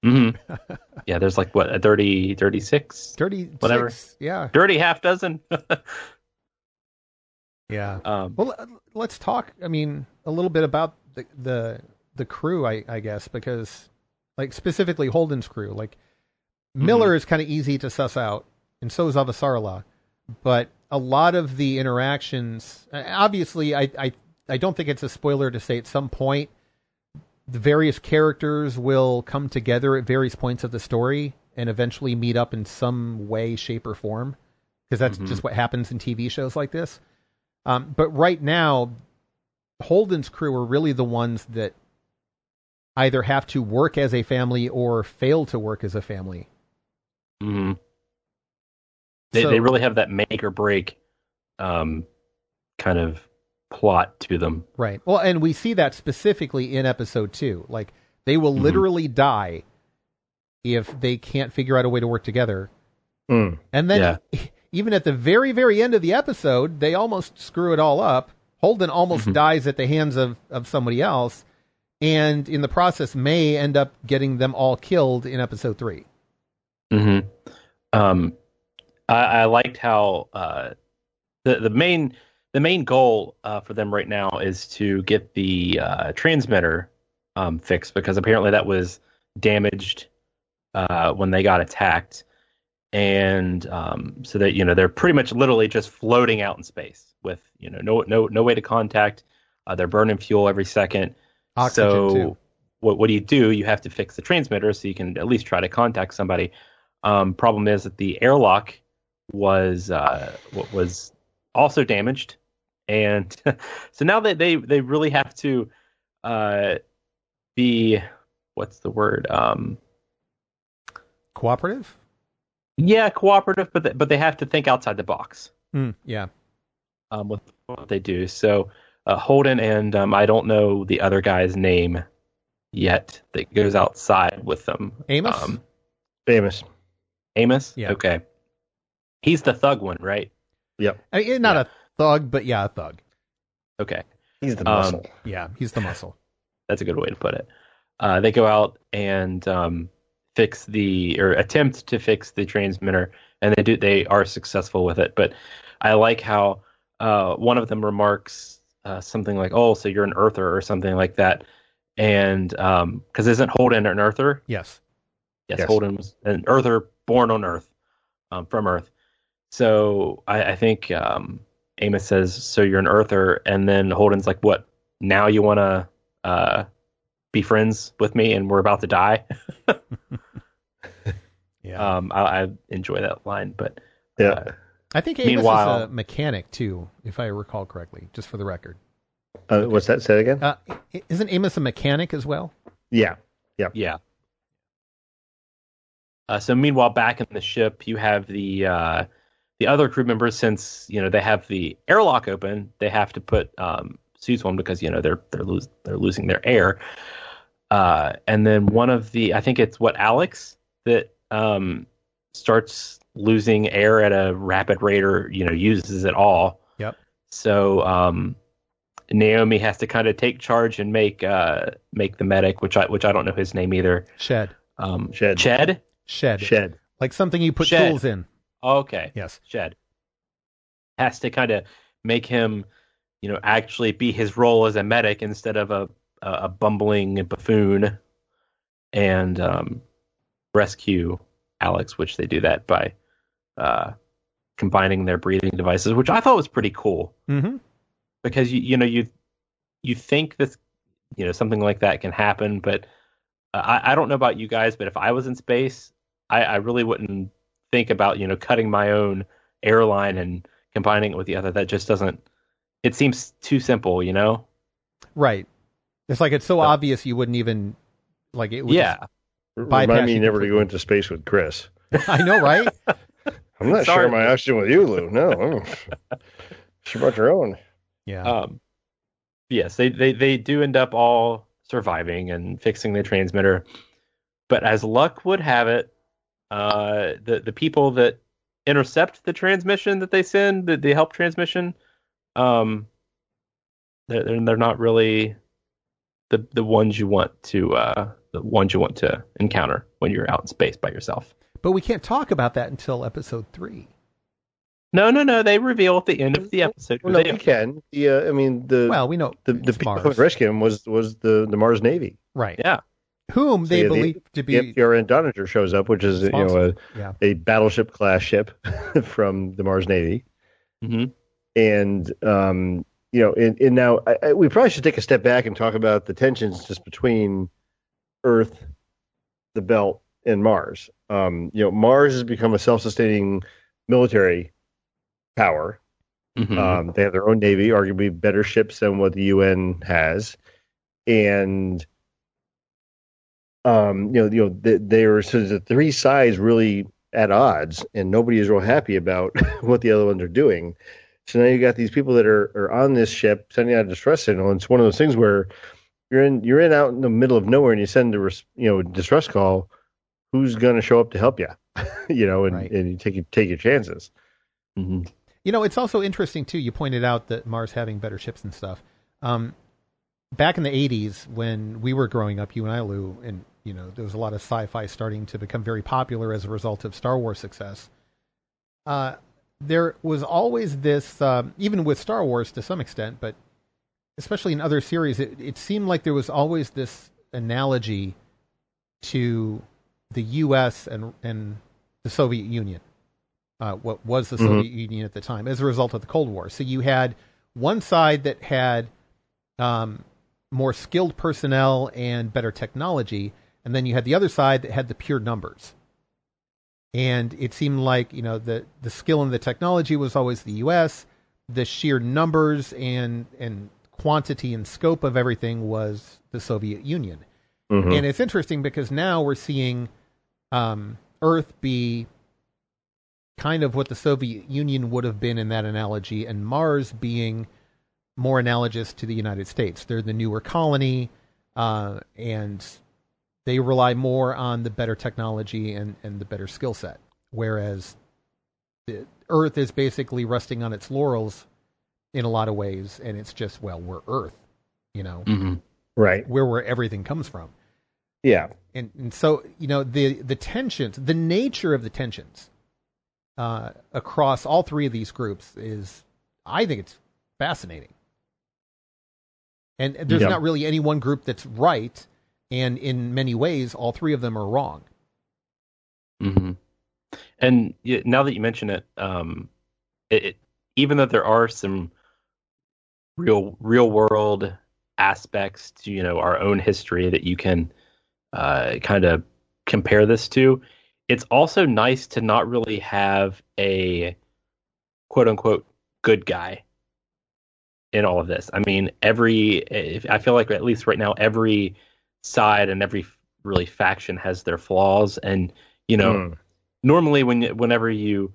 Yeah, there's like, what, a 30, 36? 36, whatever. Yeah. Dirty half dozen. Yeah. Well, let's talk, I mean, a little bit about the crew, I guess, because, like, specifically Holden's crew. Like, Miller is kind of easy to suss out, and so is Avasarala. But a lot of the interactions, obviously, I don't think it's a spoiler to say at some point the various characters will come together at various points of the story and eventually meet up in some way, shape, or form, because that's just what happens in TV shows like this. But right now, Holden's crew are really the ones that either have to work as a family or fail to work as a family. They really have that make or break kind of plot to them. Right. Well, and we see that specifically in episode 2. Like, they will literally die if they can't figure out a way to work together. And then even at the very, very end of the episode, they almost screw it all up. Holden almost dies at the hands of somebody else, and in the process may end up getting them all killed in episode 3. I liked how the main goal for them right now is to get the transmitter fixed, because apparently that was damaged when they got attacked. And so that, they're pretty much literally just floating out in space with, no way to contact. They're burning fuel every second. Oxygen too. What do? You have to fix the transmitter so you can at least try to contact somebody. Problem is that the airlock was also damaged, and so now that they really have to be cooperative. Yeah, cooperative, but they have to think outside the box. With what they do. So Holden and I don't know the other guy's name yet that goes outside with them. Amos? Amos? Yeah. Okay. He's the thug one, right? Yep. I mean, not a thug, but a thug. Okay. He's the muscle. Yeah, he's the muscle. That's a good way to put it. They go out and attempt to fix the transmitter, and they are successful with it. But I like how one of them remarks something like, "Oh, so you're an earther," or something like that. And because isn't Holden an earther? Yes. Holden was an earther born on Earth, from Earth. So I think Amos says, "So you're an earther," and then Holden's like, "What? Now you want to be friends with me and we're about to die?" Yeah. I enjoy that line, but yeah. I think Amos is a mechanic too, if I recall correctly, just for the record. What's that? Say again? Isn't Amos a mechanic as well? Yeah. So meanwhile, back in the ship, you have the other crew members. Since they have the airlock open, they have to put suits on because they're losing their air. And then one of the, I think it's Alex that starts losing air at a rapid rate, or uses it all. Yep. So Naomi has to kind of take charge and make the medic, which I don't know his name either. Shed. Shed. Like something you put tools in. Okay. Yes. Shed. Has to kind of make him, actually be his role as a medic instead of a bumbling buffoon, and rescue Alex, which they do that by combining their breathing devices, which I thought was pretty cool. Mm-hmm. Because you think this, something like that can happen, but I don't know about you guys, but if I was in space, I really wouldn't think about, cutting my own airline and combining it with the other. That just doesn't, it seems too simple, Right. It's like, it's so obvious you wouldn't even, like, it would remind me never to go into space with Chris. I know, right? I'm not sure my oxygen with you, Lou. No. She brought your own. Yeah. Yes, they do end up all surviving and fixing the transmitter, but as luck would have it, the people that intercept the transmission that they send, the help transmission, they're not really the ones you want to encounter when you're out in space by yourself. But we can't talk about that until episode 3. No. They reveal at the end of the episode. Well, no, we can. Yeah, I mean we know the people who rescued him was the Mars Navy, right? Yeah, whom they believe to be the FTRN Doniger shows up, which is a battleship class ship from the Mars Navy, mm-hmm. And and now we probably should take a step back and talk about the tensions just between Earth, the Belt, and Mars. Mars has become a self-sustaining military power. Mm-hmm. They have their own navy, arguably better ships than what the UN has, and so the three sides really at odds, and nobody is real happy about what the other ones are doing. So now you got these people that are on this ship sending out a distress signal, and it's one of those things where you're out in the middle of nowhere, and you send a distress call. Who's going to show up to help you? And you take your chances. Mm-hmm. It's also interesting too. You pointed out that Mars having better ships and stuff. Back in the 80s, when we were growing up, you and I, Lou, and there was a lot of sci-fi starting to become very popular as a result of Star Wars success. There was always this, even with Star Wars to some extent, but especially in other series, it seemed like there was always this analogy to the U.S. and the Soviet Union, what was the Soviet Union at the time, as a result of the Cold War. So you had one side that had more skilled personnel and better technology, and then you had the other side that had the pure numbers. And it seemed like, you know, the skill and the technology was always the U.S., the sheer numbers and quantity and scope of everything was the Soviet Union. Mm-hmm. And it's interesting because now we're seeing Earth be kind of what the Soviet Union would have been in that analogy, and Mars being more analogous to the United States. They're the newer colony, and they rely more on the better technology and the better skill set, whereas the Earth is basically resting on its laurels in a lot of ways, and it's just, well, we're Earth, you know, right? We're where everything comes from. Yeah. And so, you know, the tensions, the nature of the tensions across all three of these groups is, I think it's fascinating. And there's not really any one group that's right, and in many ways, all three of them are wrong. Mm-hmm. And now that you mention it, even though there are some real world aspects to, you know, our own history that you can kind of compare this to, it's also nice to not really have a quote unquote good guy in all of this. I mean, I feel like at least right now, every side and every really faction has their flaws, and you know. Normally, whenever you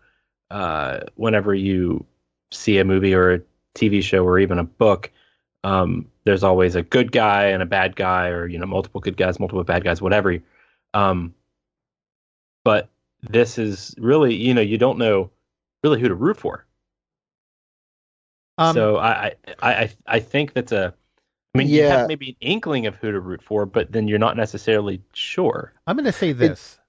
see a movie or a TV show or even a book, there's always a good guy and a bad guy, or you know, multiple good guys, multiple bad guys, whatever. But this is really, you know, you don't know really who to root for. So I think that's a. I mean, you have maybe an inkling of who to root for, but then you're not necessarily sure. I'm going to say this.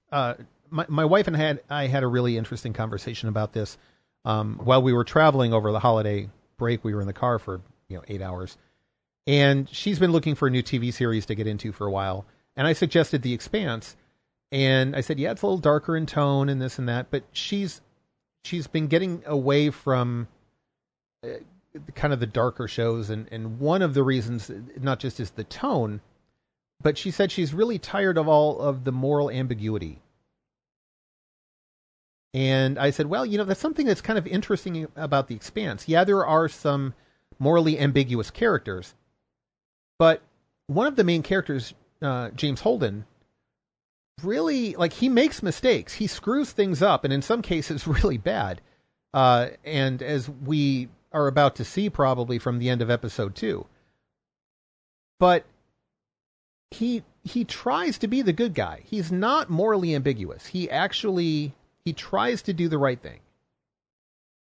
My wife and I had a really interesting conversation about this while we were traveling over the holiday break. We were in the car for 8 hours, and she's been looking for a new TV series to get into for a while. And I suggested The Expanse, and I said, yeah, it's a little darker in tone and this and that, but she's been getting away from kind of the darker shows, and one of the reasons not just is the tone, but she said she's really tired of all of the moral ambiguity. And I said, well, you know, that's something that's kind of interesting about The Expanse. Yeah, there are some morally ambiguous characters, but one of the main characters, James Holden, really, like, he makes mistakes. He screws things up, and in some cases really bad. And as we are about to see probably from the end of episode 2. But he tries to be the good guy. He's not morally ambiguous. He tries to do the right thing.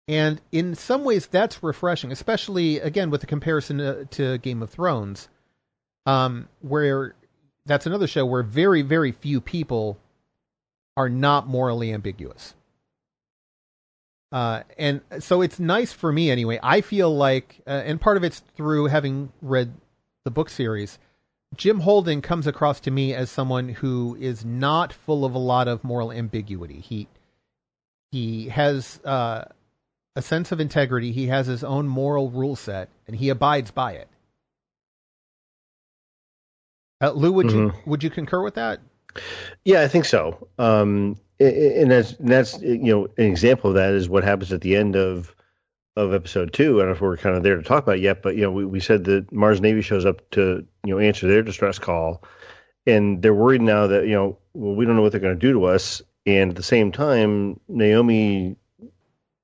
And in some ways, that's refreshing, especially, again, with the comparison to Game of Thrones, where that's another show where very, very few people are not morally ambiguous. And so it's nice for me anyway. I feel like, and part of it's through having read the book series, Jim Holden comes across to me as someone who is not full of a lot of moral ambiguity. He has a sense of integrity. He has his own moral rule set, and he abides by it. Lou, would you concur with that? Yeah, I think so. And that's you know, an example of that is what happens at the end of episode 2. I don't know if we're kind of there to talk about it yet, but you know, we said that Mars Navy shows up to, you know, answer their distress call, and they're worried now that, you know, well, we don't know what they're going to do to us. And at the same time, Naomi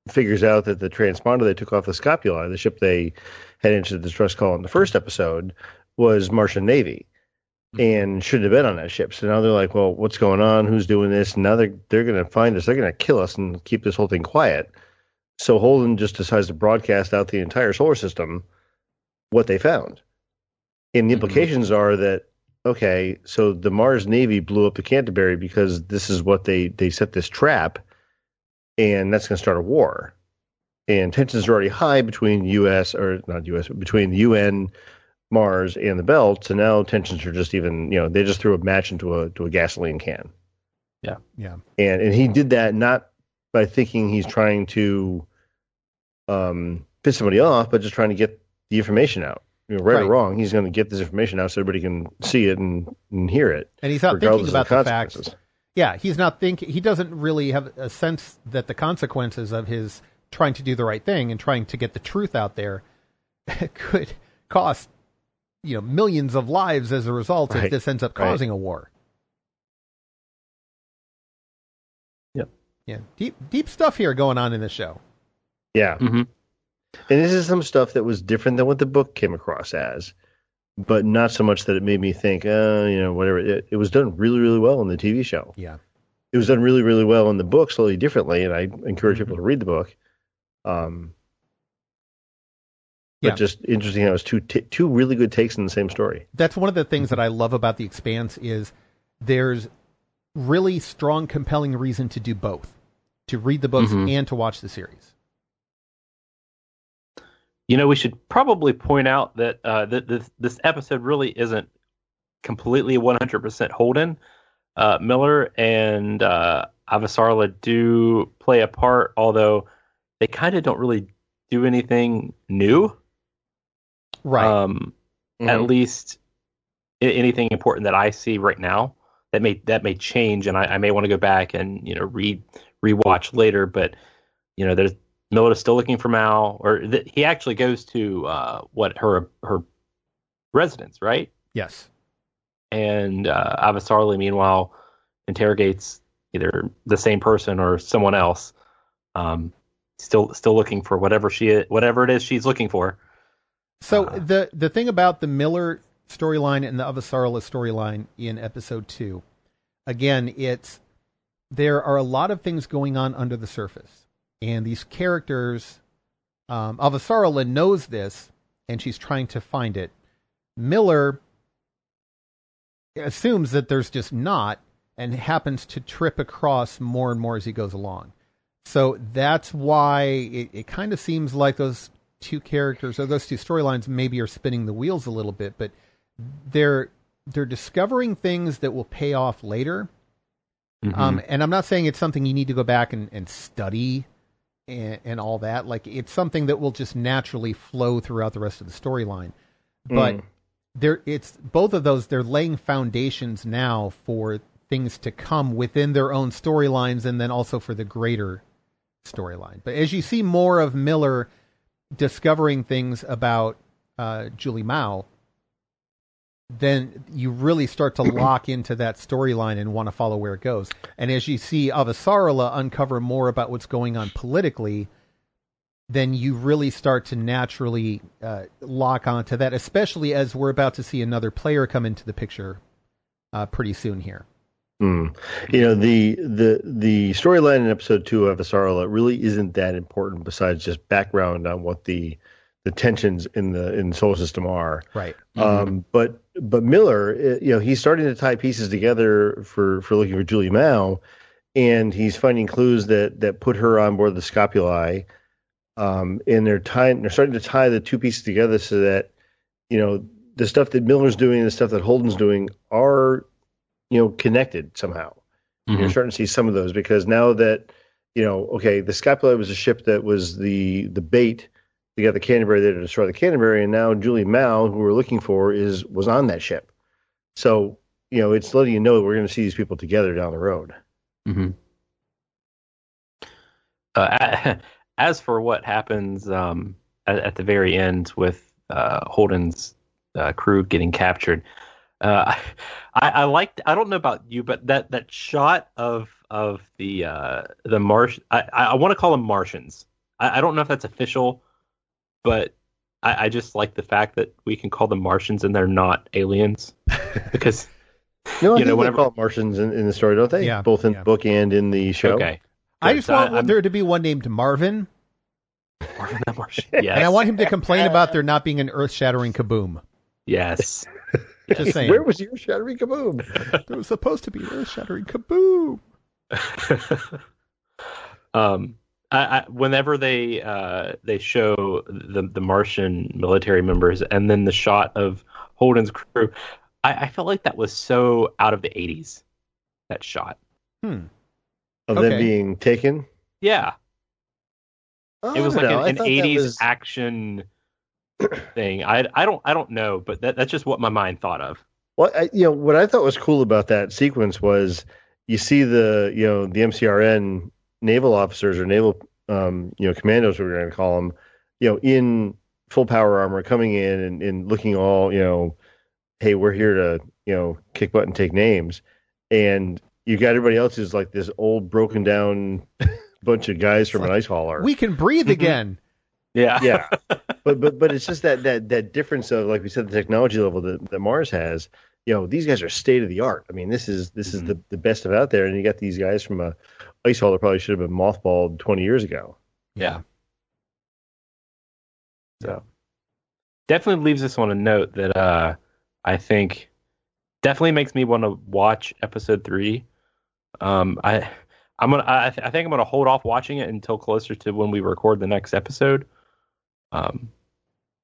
figures out that the transponder they took off the Scopuli, the ship they had answered the distress call in the first episode, was Martian Navy, and shouldn't have been on that ship. So now they're like, well, what's going on? Who's doing this? And now they're going to find us. They're going to kill us and keep this whole thing quiet. So Holden just decides to broadcast out the entire solar system what they found. And the implications are that, okay, so the Mars Navy blew up the Canterbury because this is what they set this trap, and that's going to start a war. And tensions are already high between the UN Mars and the belt. So now tensions are just even, you know, they just threw a match into a gasoline can. Yeah. Yeah. And he did that not by thinking he's trying to piss somebody off, but just trying to get the information out. You know, right or wrong, he's going to get this information out so everybody can see it and hear it. And he's not thinking about the facts. Yeah, he's not thinking. He doesn't really have a sense that the consequences of his trying to do the right thing and trying to get the truth out there could cost, you know, millions of lives as a result if this ends up causing a war. Yep. Yeah. Deep stuff here going on in this show. Yeah. Mm-hmm. And this is some stuff that was different than what the book came across as, but not so much that it made me think, you know, whatever. It was done really, really well in the TV show. Yeah. It was done really, really well in the book, slightly differently, and I encourage people to read the book. But just interesting how it was two really good takes in the same story. That's one of the things that I love about The Expanse is there's really strong, compelling reason to do both, to read the books and to watch the series. You know, we should probably point out that this episode really isn't completely 100% Holden. Miller and Avasarala do play a part, although they kind of don't really do anything new. Right. At least anything important that I see right now. That may change, and I may want to go back and, you know, rewatch later. But, you know, there's Miller is still looking for Mal, or he actually goes to her residence, right? Yes. And Avasarala, meanwhile, interrogates either the same person or someone else. Still looking for whatever it is she's looking for. So the thing about the Miller storyline and the Avasarala storyline in episode 2, again, there are a lot of things going on under the surface. And these characters, Avasarala knows this, and she's trying to find it. Miller assumes that there's just not, and happens to trip across more and more as he goes along. So that's why it kind of seems like those two characters, or those two storylines, maybe are spinning the wheels a little bit, but they're discovering things that will pay off later. Mm-hmm. And I'm not saying it's something you need to go back and study and all that. Like, it's something that will just naturally flow throughout the rest of the storyline. But it's both of those. They're laying foundations now for things to come within their own storylines, and then also for the greater storyline. But as you see more of Miller discovering things about Julie Mao, then you really start to lock into that storyline and want to follow where it goes. And as you see Avasarala uncover more about what's going on politically, then you really start to naturally lock onto that, especially as we're about to see another player come into the picture pretty soon here. You know, the storyline in episode 2 of Avasarala really isn't that important, besides just background on what the tensions in the solar system are. Right. But Miller, you know, he's starting to tie pieces together for looking for Julie Mao, and he's finding clues that put her on board the Scopuli. And they're starting to tie the two pieces together so that, you know, the stuff that Miller's doing and the stuff that Holden's doing are, you know, connected somehow. Mm-hmm. You're starting to see some of those, because now that, you know, okay, the Scopuli was a ship that was the bait. They got the Canterbury there to destroy the Canterbury, and now Julie Mao, who we're looking for, was on that ship. So, you know, it's letting you know that we're going to see these people together down the road. Mm-hmm. As for what happens at the very end with Holden's crew getting captured, I liked. I don't know about you, but that shot of the Martian. I want to call them Martians. I don't know if that's official. But I just like the fact that we can call them Martians and they're not aliens, because you know whenever they call Martians in the story, don't they? Yeah, both in the book and in the show. Okay, good. I just want there to be one named Marvin. Marvin the Martian. Yes. And I want him to complain about there not being an earth-shattering kaboom. Yes. Just saying. Where was the earth-shattering kaboom? There was supposed to be an earth-shattering kaboom. Whenever they show the Martian military members and then the shot of Holden's crew, I felt like that was so out of the 80s, that shot. Of them being taken? Yeah. It was like an 80s action thing. I don't know, but that's just what my mind thought of. Well, what I thought was cool about that sequence was you see the MCRN naval officers or naval commandos, what we're going to call them, in full power armor coming in and looking all, hey, we're here to, kick butt and take names. And you got everybody else who's like this old broken down bunch of guys from an ice hauler. We can breathe again. Yeah. Yeah. But it's just that difference of, like we said, the technology level that Mars has. These guys are state of the art. I mean, this is the best of out there, and you got these guys from a ice hauler probably should have been mothballed 20 years ago. Yeah. So definitely leaves us on a note that I think definitely makes me want to watch episode 3. I think I'm gonna hold off watching it until closer to when we record the next episode. I don't.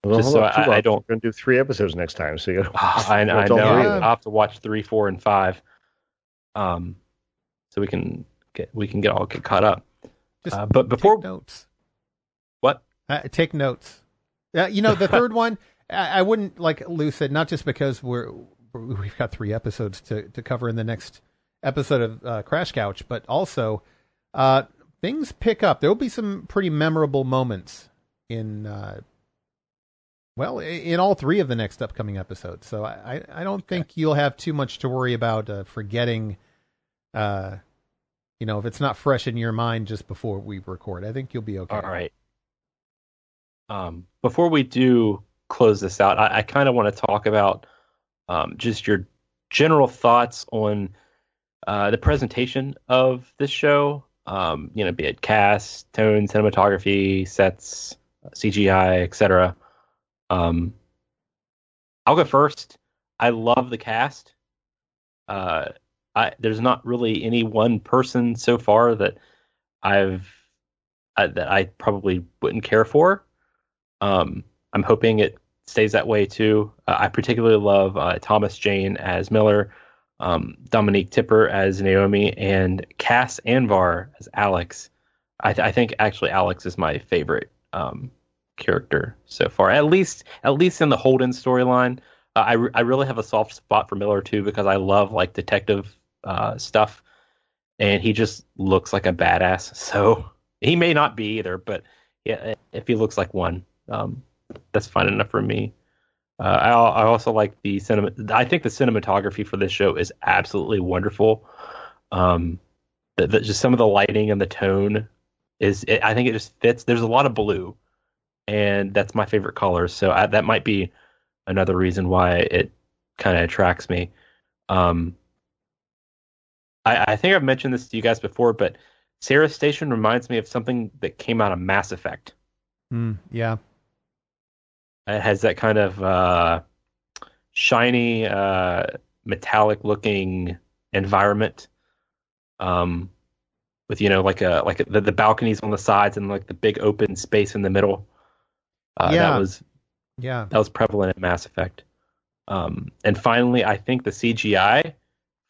We're gonna do 3 episodes next time, so you. I know. I'll have to watch 3, 4, and 5, so we can all get caught up. But before take notes, what? Take notes. The third one, I wouldn't, like Lou said, not just because we've got 3 episodes to cover in the next episode of Crash Couch, but also things pick up. There will be some pretty memorable moments in in all 3 of the next upcoming episodes. So I don't think you'll have too much to worry about forgetting. If it's not fresh in your mind just before we record, I think you'll be okay. All right. Before we do close this out, I kind of want to talk about just your general thoughts on the presentation of this show, be it cast, tone, cinematography, sets, CGI, etc. I'll go first. I love the cast. There's not really any one person so far that I probably wouldn't care for. I'm hoping it stays that way too. I particularly love Thomas Jane as Miller, Dominique Tipper as Naomi, and Cass Anvar as Alex. I think actually Alex is my favorite character so far, at least in the Holden storyline. I really have a soft spot for Miller too, because I love like detective stuff, and he just looks like a badass. So he may not be either, but yeah, if he looks like one, that's fine enough for me. I also like the cinema. I think the cinematography for this show is absolutely wonderful. Just some of the lighting and the tone I think it just fits. There's a lot of blue, and that's my favorite color. So that might be another reason why it kind of attracts me. I think I've mentioned this to you guys before, but Ceres Station reminds me of something that came out of Mass Effect. Yeah. It has that kind of shiny, metallic-looking environment, with the balconies on the sides and like the big open space in the middle. That was prevalent in Mass Effect. And finally, I think the CGI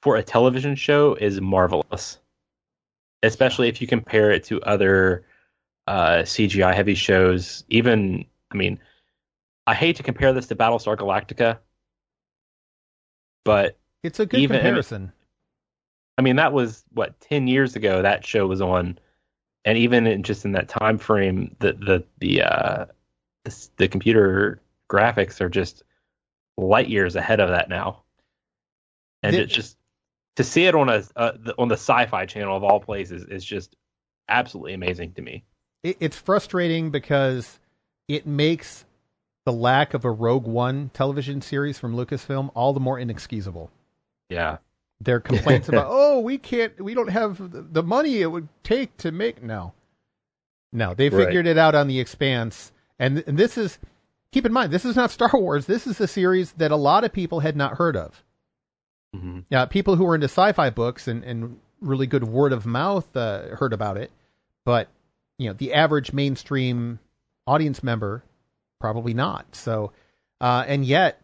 for a television show is marvelous, especially if you compare it to other CGI-heavy shows. Even, I hate to compare this to Battlestar Galactica, but it's a good comparison. That was 10 years ago that show was on, and even in that time frame, the computer graphics are just light years ahead of that now. And it's just to see it on the Sci-Fi Channel of all places is just absolutely amazing to me. It's frustrating because it makes the lack of a Rogue One television series from Lucasfilm all the more inexcusable. Yeah. Their complaints about, we don't have the money it would take to make. No, they figured it out on The Expanse. And this is, keep in mind, this is not Star Wars. This is a series that a lot of people had not heard of. Mm-hmm. Now, people who were into sci-fi books and really good word of mouth heard about it, but you know, the average mainstream audience member, probably not. So, and yet,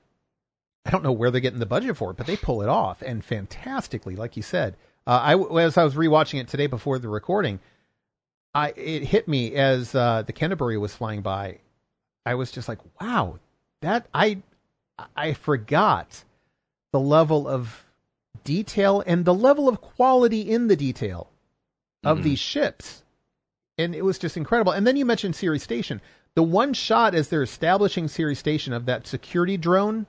I don't know where they're getting the budget for it, but they pull it off, and fantastically, like you said. As I was rewatching it today before the recording, it hit me as the Canterbury was flying by. I was just like, wow, that I forgot the level of detail and the level of quality in the detail of these ships. And it was just incredible. And then you mentioned Ceres Station. The one shot as they're establishing Ceres Station of that security drone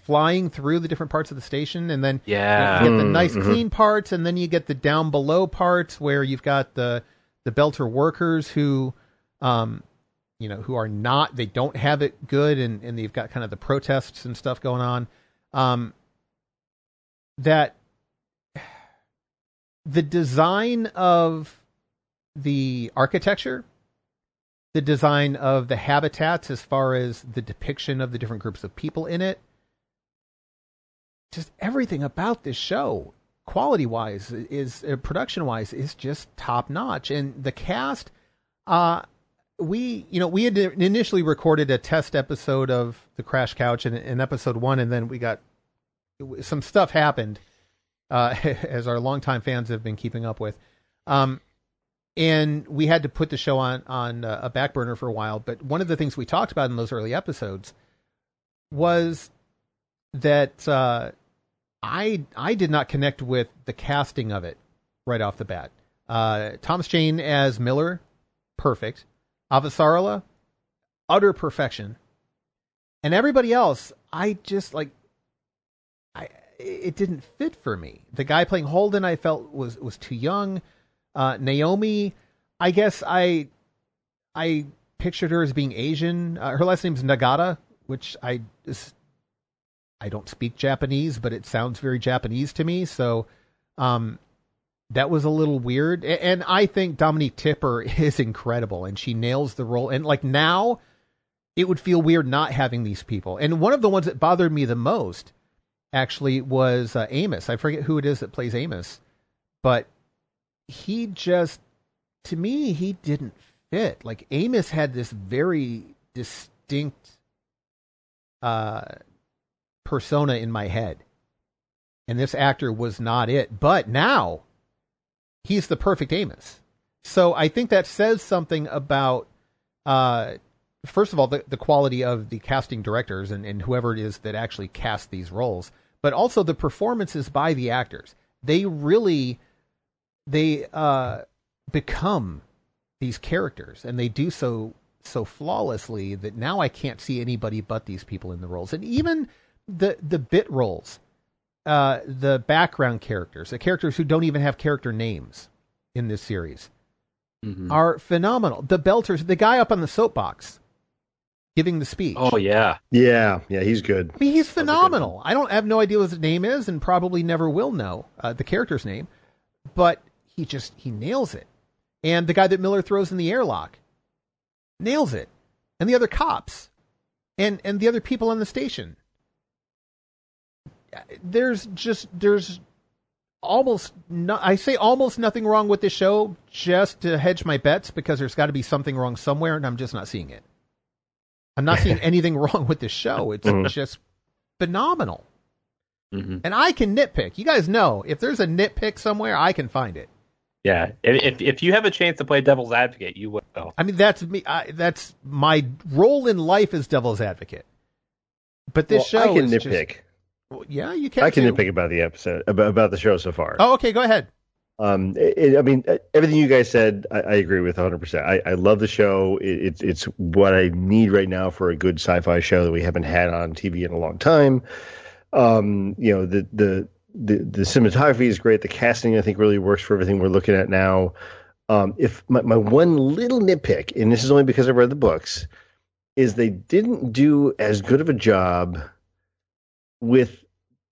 flying through the different parts of the station, and then you get the nice clean parts, and then you get the down below parts where you've got the Belter workers who you know, who are not, they don't have it good, and they've got kind of the protests and stuff going on. That the design of the architecture, the design of the habitats as far as the depiction of the different groups of people in it, just everything about this show, quality-wise, is production-wise, is just top-notch. And the cast, we had initially recorded a test episode of The Crash Couch in episode one, and then we got some stuff happened, as our longtime fans have been keeping up with. And we had to put the show on a back burner for a while. But one of the things we talked about in those early episodes was that I did not connect with the casting of it right off the bat. Thomas Jane as Miller, perfect. Avasarala, utter perfection. And everybody else, it didn't fit for me. The guy playing Holden, I felt was too young. Naomi, I guess I pictured her as being Asian. Her last name's Nagata, which I don't speak Japanese, but it sounds very Japanese to me. So that was a little weird. And I think Dominique Tipper is incredible, and she nails the role. And like now, it would feel weird not having these people. And one of the ones that bothered me the most actually was Amos. I forget who it is that plays Amos, but he just, to me, he didn't fit. Like Amos had this very distinct persona in my head, and this actor was not it. But now he's the perfect Amos. So I think that says something about, first of all, the quality of the casting directors and whoever it is that actually cast these roles, but also the performances by the actors. They really, they become these characters, and they do so flawlessly that now I can't see anybody but these people in the roles. And even the bit roles, the background characters, the characters who don't even have character names in this series, are phenomenal. The Belters, the guy up on the soapbox giving the speech. Oh yeah. Yeah. He's good. I mean, he's phenomenal. I have no idea what his name is, and probably never will know the character's name, but he nails it. And the guy that Miller throws in the airlock nails it. And the other cops and the other people on the station. There's almost no, I say almost nothing wrong with this show just to hedge my bets, because there's got to be something wrong somewhere, and I'm just not seeing it. I'm not seeing anything wrong with this show. It's just phenomenal. And I can nitpick. You guys know, if there's a nitpick somewhere, I can find it. Yeah. If you have a chance to play devil's advocate, you will. I mean, that's me. That's my role in life, is devil's advocate. But this show, I can nitpick. Yeah, you can. I can nitpick about the episode, about the show so far. Oh, okay, go ahead. I mean, everything you guys said, I agree with 100%. I love the show. It's what I need right now for a good sci-fi show that we haven't had on TV in a long time. You know, the cinematography is great. The casting, I think, really works for everything we're looking at now. If my one little nitpick, and this is only because I read the books, is they didn't do as good of a job with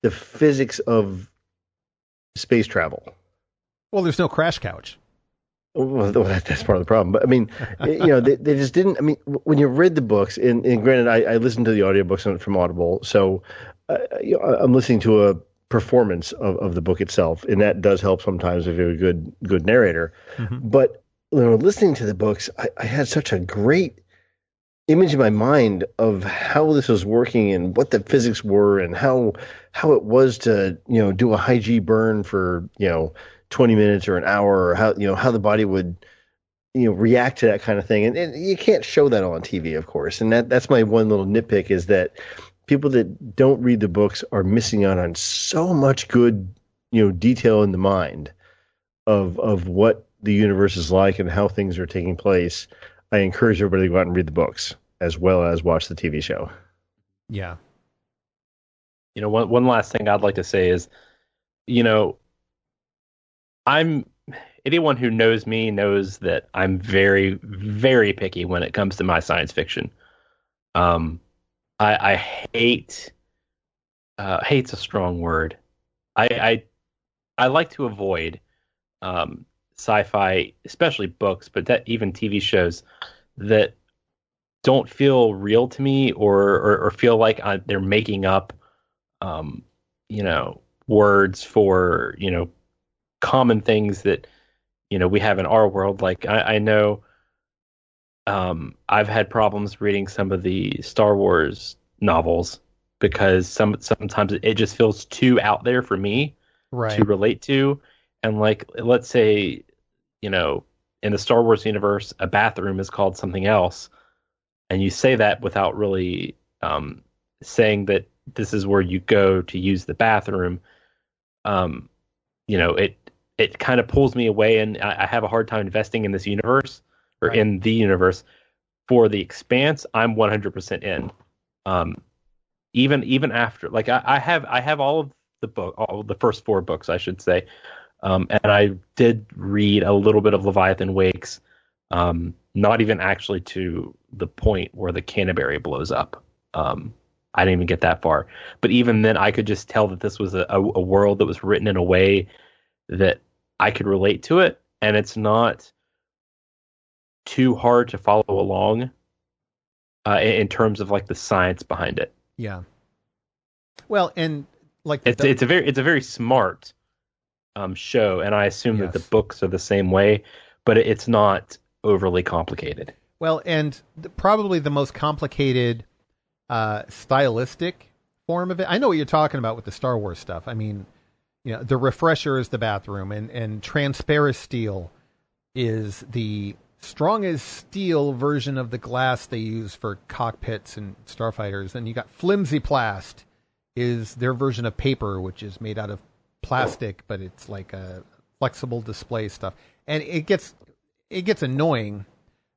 the physics of space travel. Well, there's no crash couch. Well, that's part of the problem. But I mean, you know, they just didn't. I mean, when you read the books, and granted, I listened to the audiobooks from Audible, so I'm listening to a performance of the book itself, and that does help sometimes if you're a good narrator. But when I was listening to the books, I had such a great image in my mind of how this was working and what the physics were and how it was to, you know, do a high G burn for, you know, 20 minutes or an hour, or how, you know, how the body would, you know, react to that kind of thing. And you can't show that on TV, of course. And that's my one little nitpick, is that people that don't read the books are missing out on so much good, you know, detail in the mind of what the universe is like and how things are taking place. I encourage everybody to go out and read the books as well as watch the TV show. Yeah. You know, one last thing I'd like to say is, you know, anyone who knows me knows that I'm very, very picky when it comes to my science fiction. I hate, hate's a strong word. I like to avoid, sci-fi, especially books, but that even TV shows that don't feel real to me or feel like they're making up, you know, words for, you know, common things that, you know, we have in our world. Like I know I've had problems reading some of the Star Wars novels because sometimes it just feels too out there for me to relate to. And like, let's say, you know, in the Star Wars universe, a bathroom is called something else. And you say that without really saying that this is where you go to use the bathroom. You know, it kind of pulls me away, and I have a hard time investing in this universe or in the universe. For The Expanse, I'm 100% in. Even after, like I have all of the book, all of the first four books, I should say. And I did read a little bit of Leviathan Wakes, not even actually to the point where the Canterbury blows up. I didn't even get that far. But even then, I could just tell that this was a world that was written in a way that I could relate to it. And it's not too hard to follow along in terms of like the science behind it. Yeah. Well, and like it's a very smart show, and I assume that the books are the same way, but it's not overly complicated. Well, and probably the most complicated stylistic form of it. I know what you're talking about with the Star Wars stuff. I mean, you know, the refresher is the bathroom, and transparent steel is the strong as steel version of the glass they use for cockpits and starfighters. And you got flimsy plast is their version of paper, which is made out of plastic, but it's like a flexible display stuff, and it gets annoying.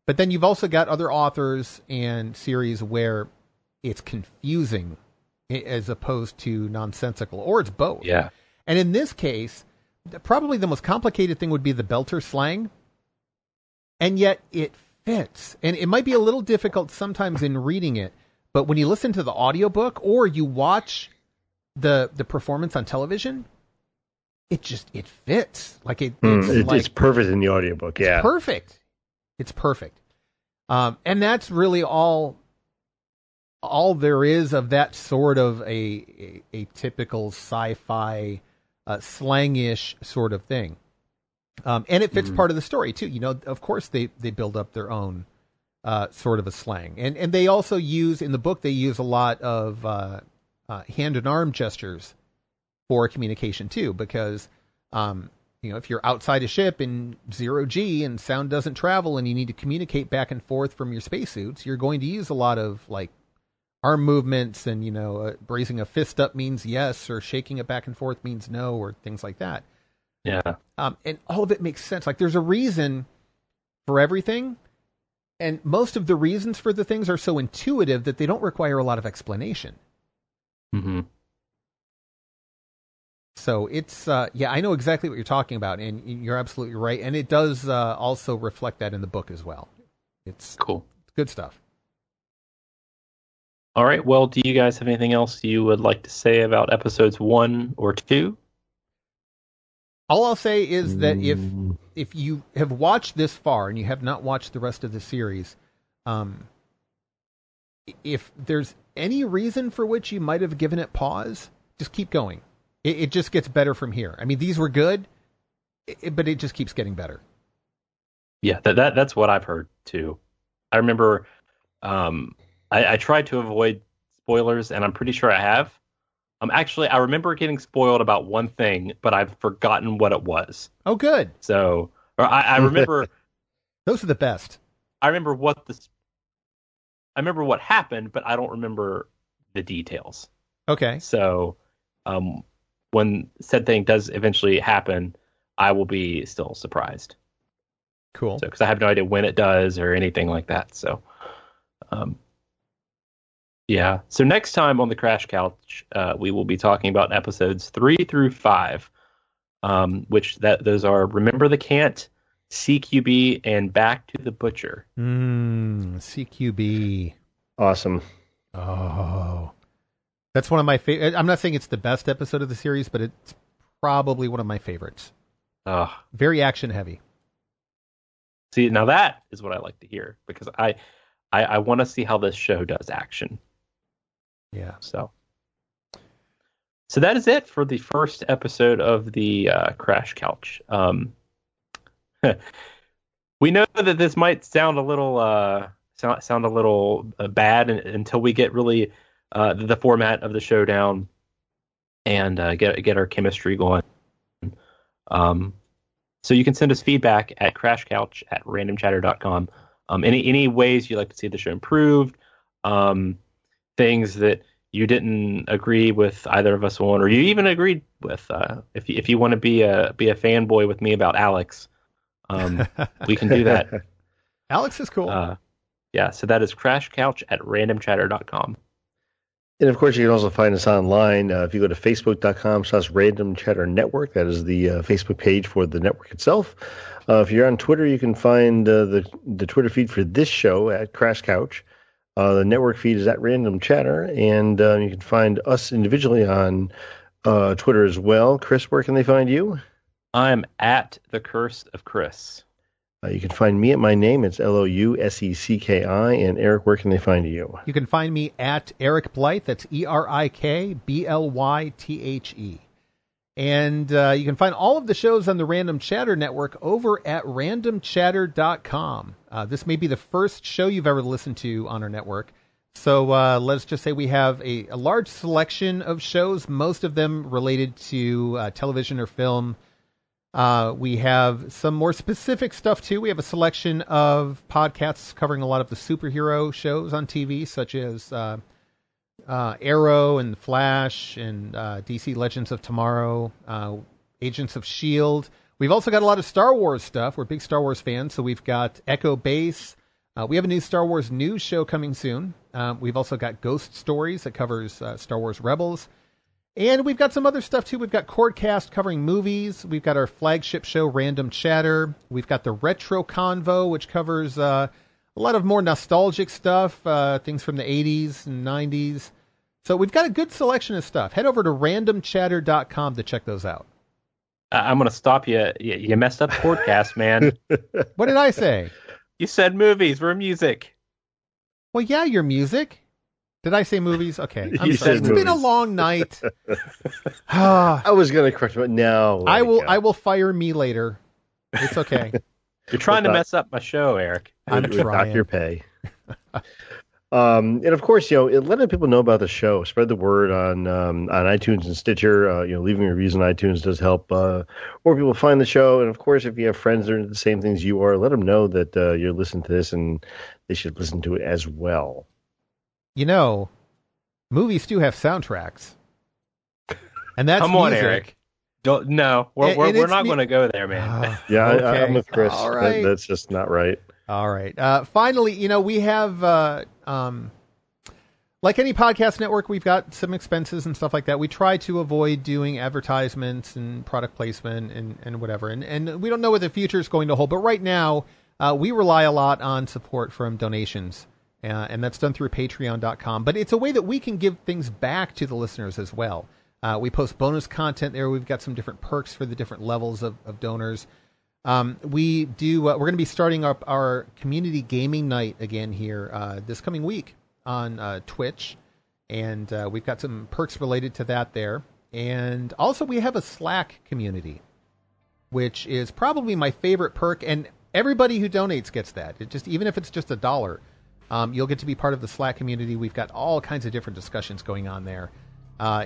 But then you've also got other authors and series where it's confusing as opposed to nonsensical, or it's both. Yeah. And in this case, probably the most complicated thing would be the Belter slang, and yet it fits. And it might be a little difficult sometimes in reading it, but when you listen to the audiobook or you watch the performance on television, it fits. Like it's perfect in the audiobook. Yeah. It's perfect. And that's really all there is of that sort of a typical sci-fi slangish sort of thing. And it fits part of the story too. You know, of course they build up their own sort of a slang. And they also use in the book, they use a lot of hand and arm gestures for communication too, because, you know, if you're outside a ship in 0G and sound doesn't travel and you need to communicate back and forth from your spacesuits, you're going to use a lot of like arm movements and, you know, raising a fist up means yes, or shaking it back and forth means no, or things like that. Yeah. And all of it makes sense. Like there's a reason for everything. And most of the reasons for the things are so intuitive that they don't require a lot of explanation. Mm-hmm. So it's, I know exactly what you're talking about, and you're absolutely right. And it does also reflect that in the book as well. It's cool. Good stuff. All right. Well, do you guys have anything else you would like to say about episodes 1 or 2? All I'll say is that if you have watched this far and you have not watched the rest of the series, if there's any reason for which you might have given it pause, just keep going. It just gets better from here. I mean, these were good, but it just keeps getting better. Yeah, that's what I've heard too. I remember I tried to avoid spoilers, and I'm pretty sure I have. Actually, I remember getting spoiled about one thing, but I've forgotten what it was. Oh, good. So, or I remember. Those are the best. I remember what happened, but I don't remember the details. Okay. So, when said thing does eventually happen, I will be still surprised. Cool. So, because I have no idea when it does or anything like that. So, yeah. So next time on the Crash Couch, we will be talking about episodes 3 through 5, which those are Remember the Cant, CQB, and Back to the Butcher. CQB. Awesome. Oh, that's one of my favorite. I'm not saying it's the best episode of the series, but it's probably one of my favorites. Very action heavy. See, now that is what I like to hear, because I want to see how this show does action. Yeah. So that is it for the first episode of the Crash Couch. We know that this might sound a little bad until we get really the format of the show down and get our chemistry going. So you can send us feedback at crashcouch@randomchatter.com. Any ways you'd like to see the show improved, things that you didn't agree with either of us on, or you even agreed with. If you want to be a fanboy with me about Alex, we can do that. Alex is cool. Yeah, so that is crashcouch@randomchatter.com. And of course, you can also find us online. If you go to facebook.com/randomchatternetwork, that is the Facebook page for the network itself. If you're on Twitter, you can find the Twitter feed for this show at Crash Couch. The network feed is at Random Chatter, and you can find us individually on Twitter as well. Chris, where can they find you? I'm at The Curse of Chris. You can find me at my name. It's LOUSECKI. And Eric, where can they find you? You can find me at Eric Blythe. That's ERIKBLYTHE. And you can find all of the shows on the Random Chatter Network over at RandomChatter.com. This may be the first show you've ever listened to on our network. So let's just say we have a large selection of shows, most of them related to television or film. We have some more specific stuff, too. We have a selection of podcasts covering a lot of the superhero shows on TV, such as Arrow and The Flash and DC Legends of Tomorrow, Agents of S.H.I.E.L.D. We've also got a lot of Star Wars stuff. We're big Star Wars fans, so we've got Echo Base. We have a new Star Wars news show coming soon. We've also got Ghost Stories that covers Star Wars Rebels. And we've got some other stuff, too. We've got Chordcast covering movies. We've got our flagship show, Random Chatter. We've got the Retro Convo, which covers a lot of more nostalgic stuff, things from the 80s and 90s. So we've got a good selection of stuff. Head over to randomchatter.com to check those out. I'm going to stop you. You messed up Chordcast, man. What did I say? You said movies. We're music. Well, yeah, you're music. Did I say movies? Okay. I'm sorry. It's been a long night. I was going to correct you, but no. I will fire me later. It's okay. You're trying to mess up my show, Eric. I'm trying. Your pay. And of course, letting people know about the show, spread the word on iTunes and Stitcher. Leaving reviews on iTunes does help more people find the show. And of course, if you have friends that are into the same things you are, let them know that you're listening to this and they should listen to it as well. Movies do have soundtracks, and that's come on, music. Eric. We're not going to go there, man. Yeah, okay. I'm with Chris. All right. That's just not right. All right. Finally, we have like any podcast network, we've got some expenses and stuff like that. We try to avoid doing advertisements and product placement and whatever. And we don't know what the future is going to hold, but right now we rely a lot on support from donations. And that's done through Patreon.com. But it's a way that we can give things back to the listeners as well. We post bonus content there. We've got some different perks for the different levels of donors. We're going to be starting up our community gaming night again here this coming week on Twitch. And we've got some perks related to that there. And also we have a Slack community, which is probably my favorite perk. And Everybody who donates gets that. It just, even if it's just $1, you'll get to be part of the Slack community. We've got all kinds of different discussions going on there.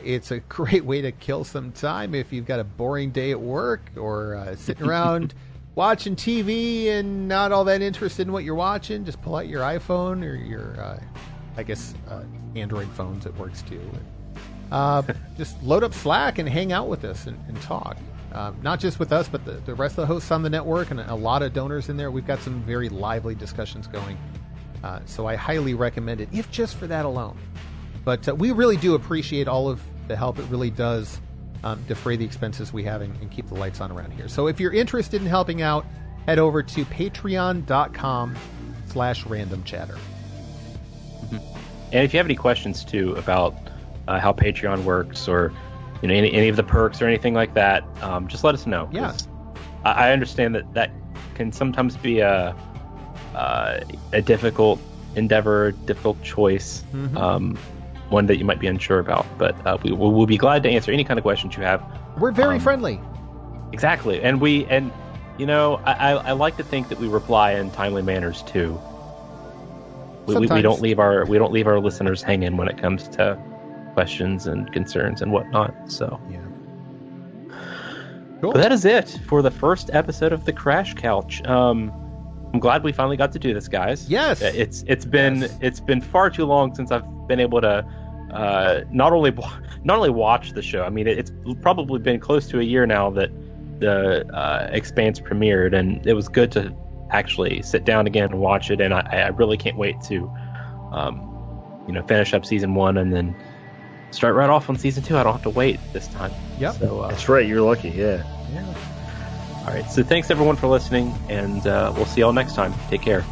It's a great way to kill some time if you've got a boring day at work or sitting around watching TV and not all that interested in what you're watching. Just pull out your iPhone or your, I guess, Android phones. It works too. Just load up Slack and hang out with us and talk. Not just with us, but the rest of the hosts on the network and a lot of donors in there. We've got some very lively discussions going. So I highly recommend it, if just for that alone. But we really do appreciate all of the help. It really does defray the expenses we have and keep the lights on around here. So if you're interested in helping out, head over to patreon.com/randomchatter. Mm-hmm. And if you have any questions, too, about how Patreon works or any of the perks or anything like that, just let us know. Yeah. I understand that can sometimes be a difficult endeavor, difficult choice, mm-hmm. One that you might be unsure about, but we'll be glad to answer any kind of questions you have. We're very friendly. Exactly. And I like to think that we reply in timely manners too. We don't leave our listeners hanging when it comes to questions and concerns and whatnot. So yeah. Cool. But that is it for the first episode of the Crash Couch. I'm glad we finally got to do this, guys. Yes, it's been far too long since I've been able to not only watch the show. I mean, it's probably been close to a year now that the Expanse premiered, and it was good to actually sit down again and watch it. And I really can't wait to finish up season 1 and then start right off on season 2. I don't have to wait this time. Yep. So, that's right. You're lucky. Yeah. Yeah. All right, so thanks everyone for listening, and we'll see y'all next time. Take care.